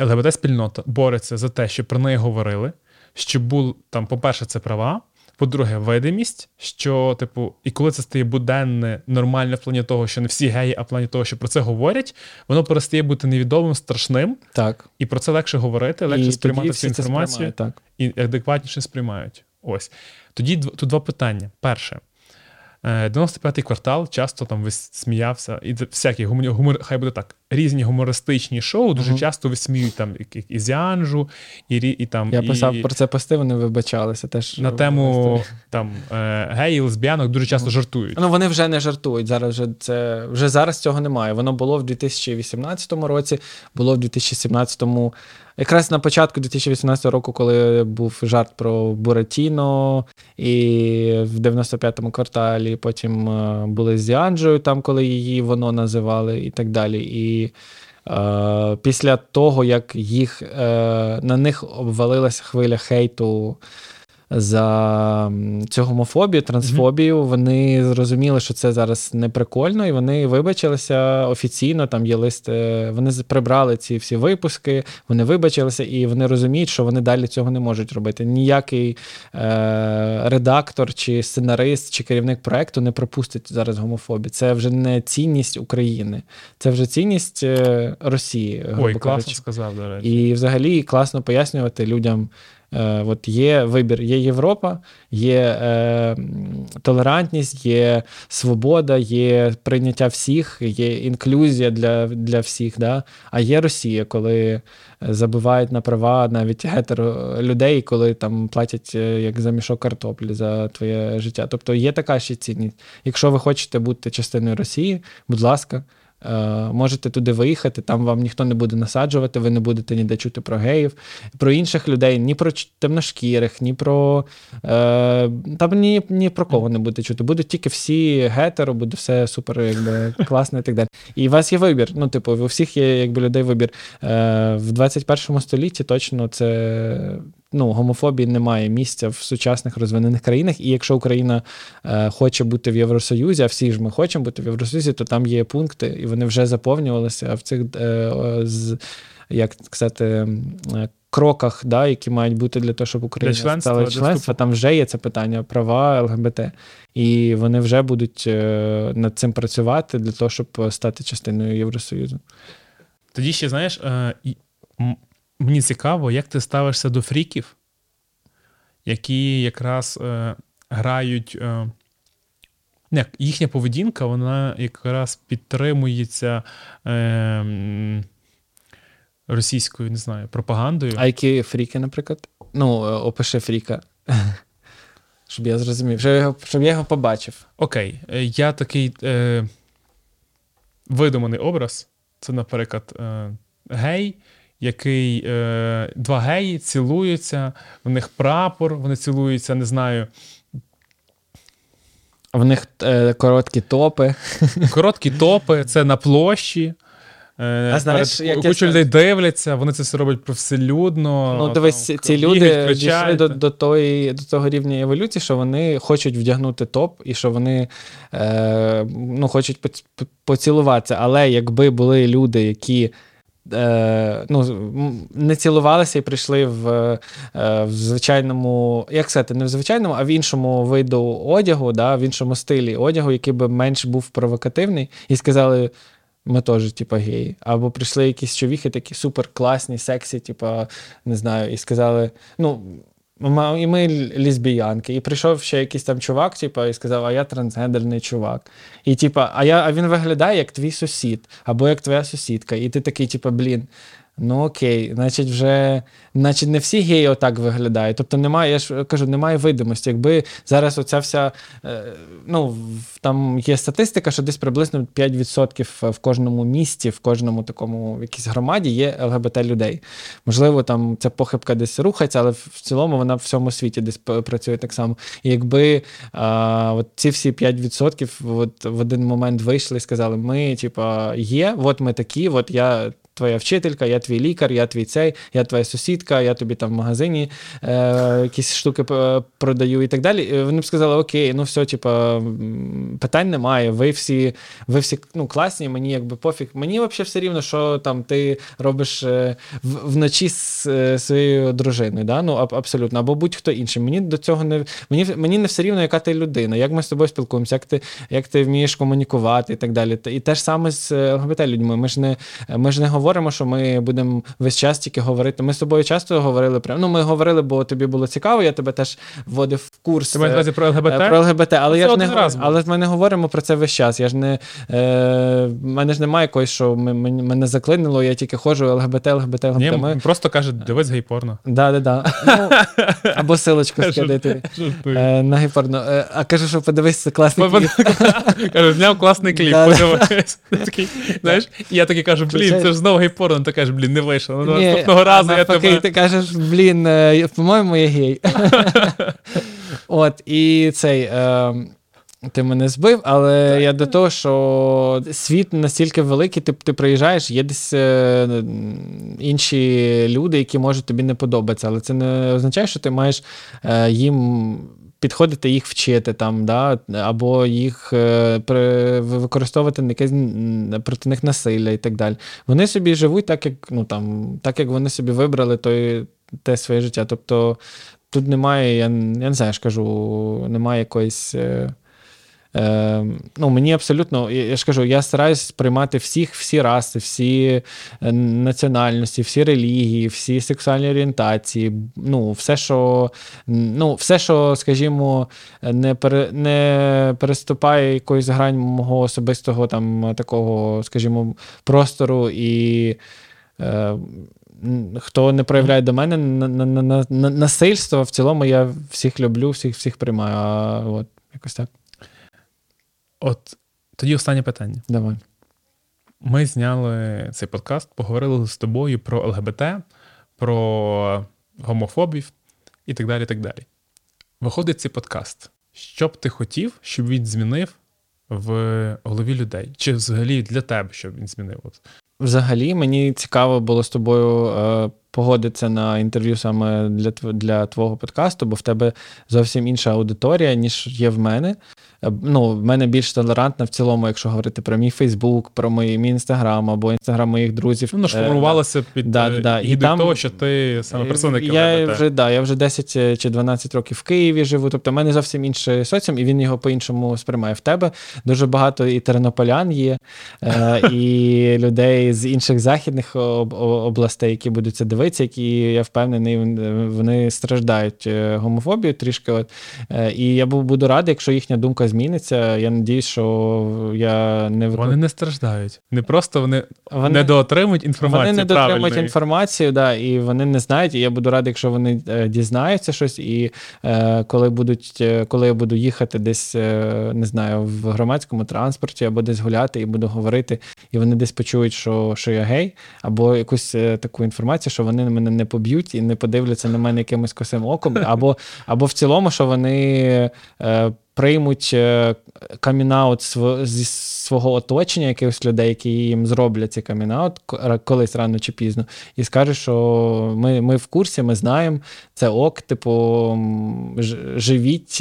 ЛГБТ-спільнота бореться за те, що про неї говорили, що був, там, по-перше, це права, по-друге, видимість, що, типу, і коли це стає буденне, нормальне в плані того, що не всі геї, а в плані того, що про це говорять, воно перестає бути невідомим, страшним. Так. І про це легше говорити, легше і сприймати всю інформацію. Так. І адекватніше сприймають. Ось. Тоді тут два питання. Перше. дев'яносто п'ятий квартал часто там висміявся, і всякі гумор, хай буде так, різні гумористичні шоу дуже uh-huh. часто висміють там і, і Зіанджу, і, і там... Я писав і, про це пости, вони вибачалися теж. На тему там геїв, лесбіянок дуже часто uh-huh. жартують. Ну вони вже не жартують, зараз вже це... Вже зараз цього немає. Воно було в дві тисячі вісімнадцятому році, було в дві тисячі сімнадцятому році. Якраз на початку дві тисячі вісімнадцятого року, коли був жарт про Буратіно, і в дев'яносто п'ятому кварталі потім були з Зіанджою, там, коли її воно називали і так далі. І е, після того, як їх, е, на них обвалилася хвиля хейту за цю гомофобію, трансфобію, вони зрозуміли, що це зараз не прикольно, і вони вибачилися офіційно, там є лист, вони прибрали ці всі випуски, вони вибачилися, і вони розуміють, що вони далі цього не можуть робити. Ніякий е- редактор, чи сценарист, чи керівник проекту не пропустить зараз гомофобію. Це вже не цінність України, це вже цінність е- Росії. Ой, класно кажучи. Сказав, до речі. І взагалі класно пояснювати людям, Е, от є вибір, є Європа, є е, толерантність, є свобода, є прийняття всіх, є інклюзія для, для всіх, да? А є Росія, коли забивають на права навіть гетеро людей, коли там платять як за мішок картоплі за твоє життя. Тобто є така ще цінність. Якщо ви хочете бути частиною Росії, будь ласка, можете туди виїхати, там вам ніхто не буде насаджувати, ви не будете ніде чути про геїв, про інших людей, ні про темношкірих, ні про... Е, там ні, ні про кого не будете чути. Будуть тільки всі гетеро, буде все супер, якби, класно і так далі. І у вас є вибір. Ну, типу, у всіх є, якби, людей вибір. Е, в двадцять першому столітті точно це... Ну, гомофобії немає місця в сучасних розвинених країнах, і якщо Україна е, хоче бути в Євросоюзі, а всі ж ми хочемо бути в Євросоюзі, то там є пункти, і вони вже заповнювалися в цих, е, з, як сказати, кроках, да, які мають бути для того, щоб Україна стала членства, членства, там вже є це питання права ЛГБТ. І вони вже будуть е, над цим працювати для того, щоб стати частиною Євросоюзу. Тоді ще, знаєш, е, мені цікаво, як ти ставишся до фріків, які якраз е, грають... Е, не, їхня поведінка, вона якраз підтримується е, російською, не знаю, пропагандою. А які фріки, наприклад? Ну, опиши фріка. Щоб я зрозумів, щоб я його, щоб я його побачив. Окей, я такий е, видуманий образ. Це, наприклад, е, гей, який е, два геї цілуються, в них прапор, вони цілуються, не знаю. В них е, короткі топи. Короткі топи, це на площі. Е, а знаєш, як кучу людей дивляться, вони це все роблять привселюдно. Ну, дивись, там, ці люди дійшли до, до, тої, до того рівня еволюції, що вони хочуть вдягнути топ, і що вони е, ну, хочуть поцілуватися. Але якби були люди, які Е, ну, не цілувалися і прийшли в, е, в звичайному, як сказати, не в звичайному, а в іншому виду одягу, да, в іншому стилі одягу, який би менш був провокативний, і сказали, ми теж, типа, геї. Або прийшли якісь човіхи такі суперкласні, сексі, типа, не знаю, і сказали, ну, і ми лесбіянки. І прийшов ще якийсь там чувак, типу, і сказав, а я трансгендерний чувак. І типу, а, я, а він виглядає як твій сусід, або як твоя сусідка. І ти такий, типу, блін, ну окей, значить вже, значить не всі геї отак виглядають. Тобто немає, я ж кажу, немає видимості. Якби зараз оця вся, ну, там є статистика, що десь приблизно п'ять відсотків в кожному місті, в кожному такому якійсь громаді є ЛГБТ-людей. Можливо, там ця похибка десь рухається, але в цілому вона в всьому світі десь працює так само. І якби а, от ці всі п'ять відсотків от в один момент вийшли і сказали, ми, типа, є, от ми такі, от я... твоя вчителька, я твій лікар, я твій цей, я твоя сусідка, я тобі там в магазині е, якісь штуки продаю і так далі. І вони б сказали, окей, ну все, типа, питань немає, ви всі, ви всі ну, класні, мені якби пофіг. Мені взагалі все рівно, що там ти робиш в, вночі з своєю дружиною, да? Ну, аб, абсолютно, або будь-хто інший. Мені до цього не, мені, мені не все рівно, яка ти людина, як ми з тобою спілкуємося, як ти, як ти вмієш комунікувати і так далі. І те ж саме з ЛГБТ-людьми. Ми ж не, ми ж не говоримо, говоримо, що ми будемо весь час тільки говорити. Ми з тобою часто говорили, прям, ну, ми говорили, бо тобі було цікаво, я тебе теж вводив в курс. Ти маєш наразі про ЛГБТ? Про ЛГБТ, але, я ж не, але ми не говоримо про це весь час. Я ж не, е, мене ж немає якогось, що ми, мене заклинило, я тільки ходжу ЛГБТ, ЛГБТ, ЛГБТ. Ні, ми... просто каже, дивись гейпорно. Да, да, да. Ну, або силочку скидати е, на гейпорно. Е, а каже, що подивись, це класний кліп. Каже, зняв класний кліп, подивись. Знаєш, я такий кажу, блін, це ж знову гейпорно, ти кажеш, блін, не вийшло. Ну, наступного разу я тебе... Ти кажеш, блін, по-моєму, я гей. От, і цей... Е... Ти мене збив, але так. Я до того, що світ настільки великий, ти, ти приїжджаєш, є десь е, інші люди, які можуть тобі не подобатися, але це не означає, що ти маєш е, їм... підходити їх вчити там, да, або їх е, при, використовувати якесь проти них насилля і так далі. Вони собі живуть так, як, ну, там, так, як вони собі вибрали той, те своє життя. Тобто тут немає, я, я не знаю, я ж кажу, немає якоїсь е, Е, ну, мені абсолютно, я, я ж кажу, я стараюсь приймати всіх, всі раси, всі національності, всі релігії, всі сексуальні орієнтації, ну, все, що, ну, все, що, скажімо, не, пере, не переступає якоїсь грань мого особистого там такого, скажімо, простору і е, хто не проявляє до мене на, на, на, на, на, насильство, в цілому я всіх люблю, всіх, всіх приймаю. А, от, якось так. От, тоді останнє питання. Давай. Ми зняли цей подкаст, поговорили з тобою про ЛГБТ, про гомофобів і так далі, і так далі. Виходить цей подкаст. Що б ти хотів, щоб він змінив в голові людей? Чи взагалі для тебе, щоб він змінив? От. Взагалі, мені цікаво було з тобою е, погодитися на інтерв'ю саме для, для твого подкасту, бо в тебе зовсім інша аудиторія, ніж є в мене. Ну, в мене більш толерантна в цілому, якщо говорити про мій Фейсбук, про мої, мій Інстаграм або Інстаграм моїх друзів. Ну, шформувалося під да, е- да, і до там, того, що ти саме представник я ЛГБТ. Вже, да, я вже десять чи дванадцять років в Києві живу, тобто в мене зовсім інший соціум, і він його по-іншому сприймає. В тебе дуже багато і тернополян є, е- і людей з інших західних об- областей, які будуть це дивитися, які, я впевнений, вони страждають гомофобією трішки. От. Е- і я буду радий, якщо їхня думка зміниться. Я надіюсь, що я не... Вони не страждають. Не просто вони, вони недоотримують інформацію. Вони недоотримують інформацію, да, і вони не знають. І я буду радий, якщо вони дізнаються щось. І е, коли, будуть, коли я буду їхати десь, е, не знаю, в громадському транспорті, або десь гуляти, і буду говорити, і вони десь почують, що, що я гей, або якусь е, таку інформацію, що вони мене не поб'ють і не подивляться на мене якимось косим оком, або, або в цілому, що вони... Е, приймуть камінаут зі свого оточення, якихось людей, які їм зроблять цей камінаут колись рано чи пізно, і скажуть, що ми, ми в курсі, ми знаємо, це ок, типу, живіть,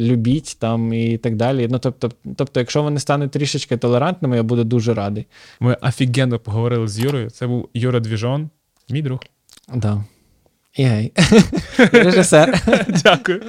любіть там і так далі. Ну, тобто, тобто, якщо вони стануть трішечки толерантними, я буду дуже радий. Ми офігенно поговорили з Юрою. Це був Юра Двіжон, мій друг. Да. І гей. Режисер. Дякую.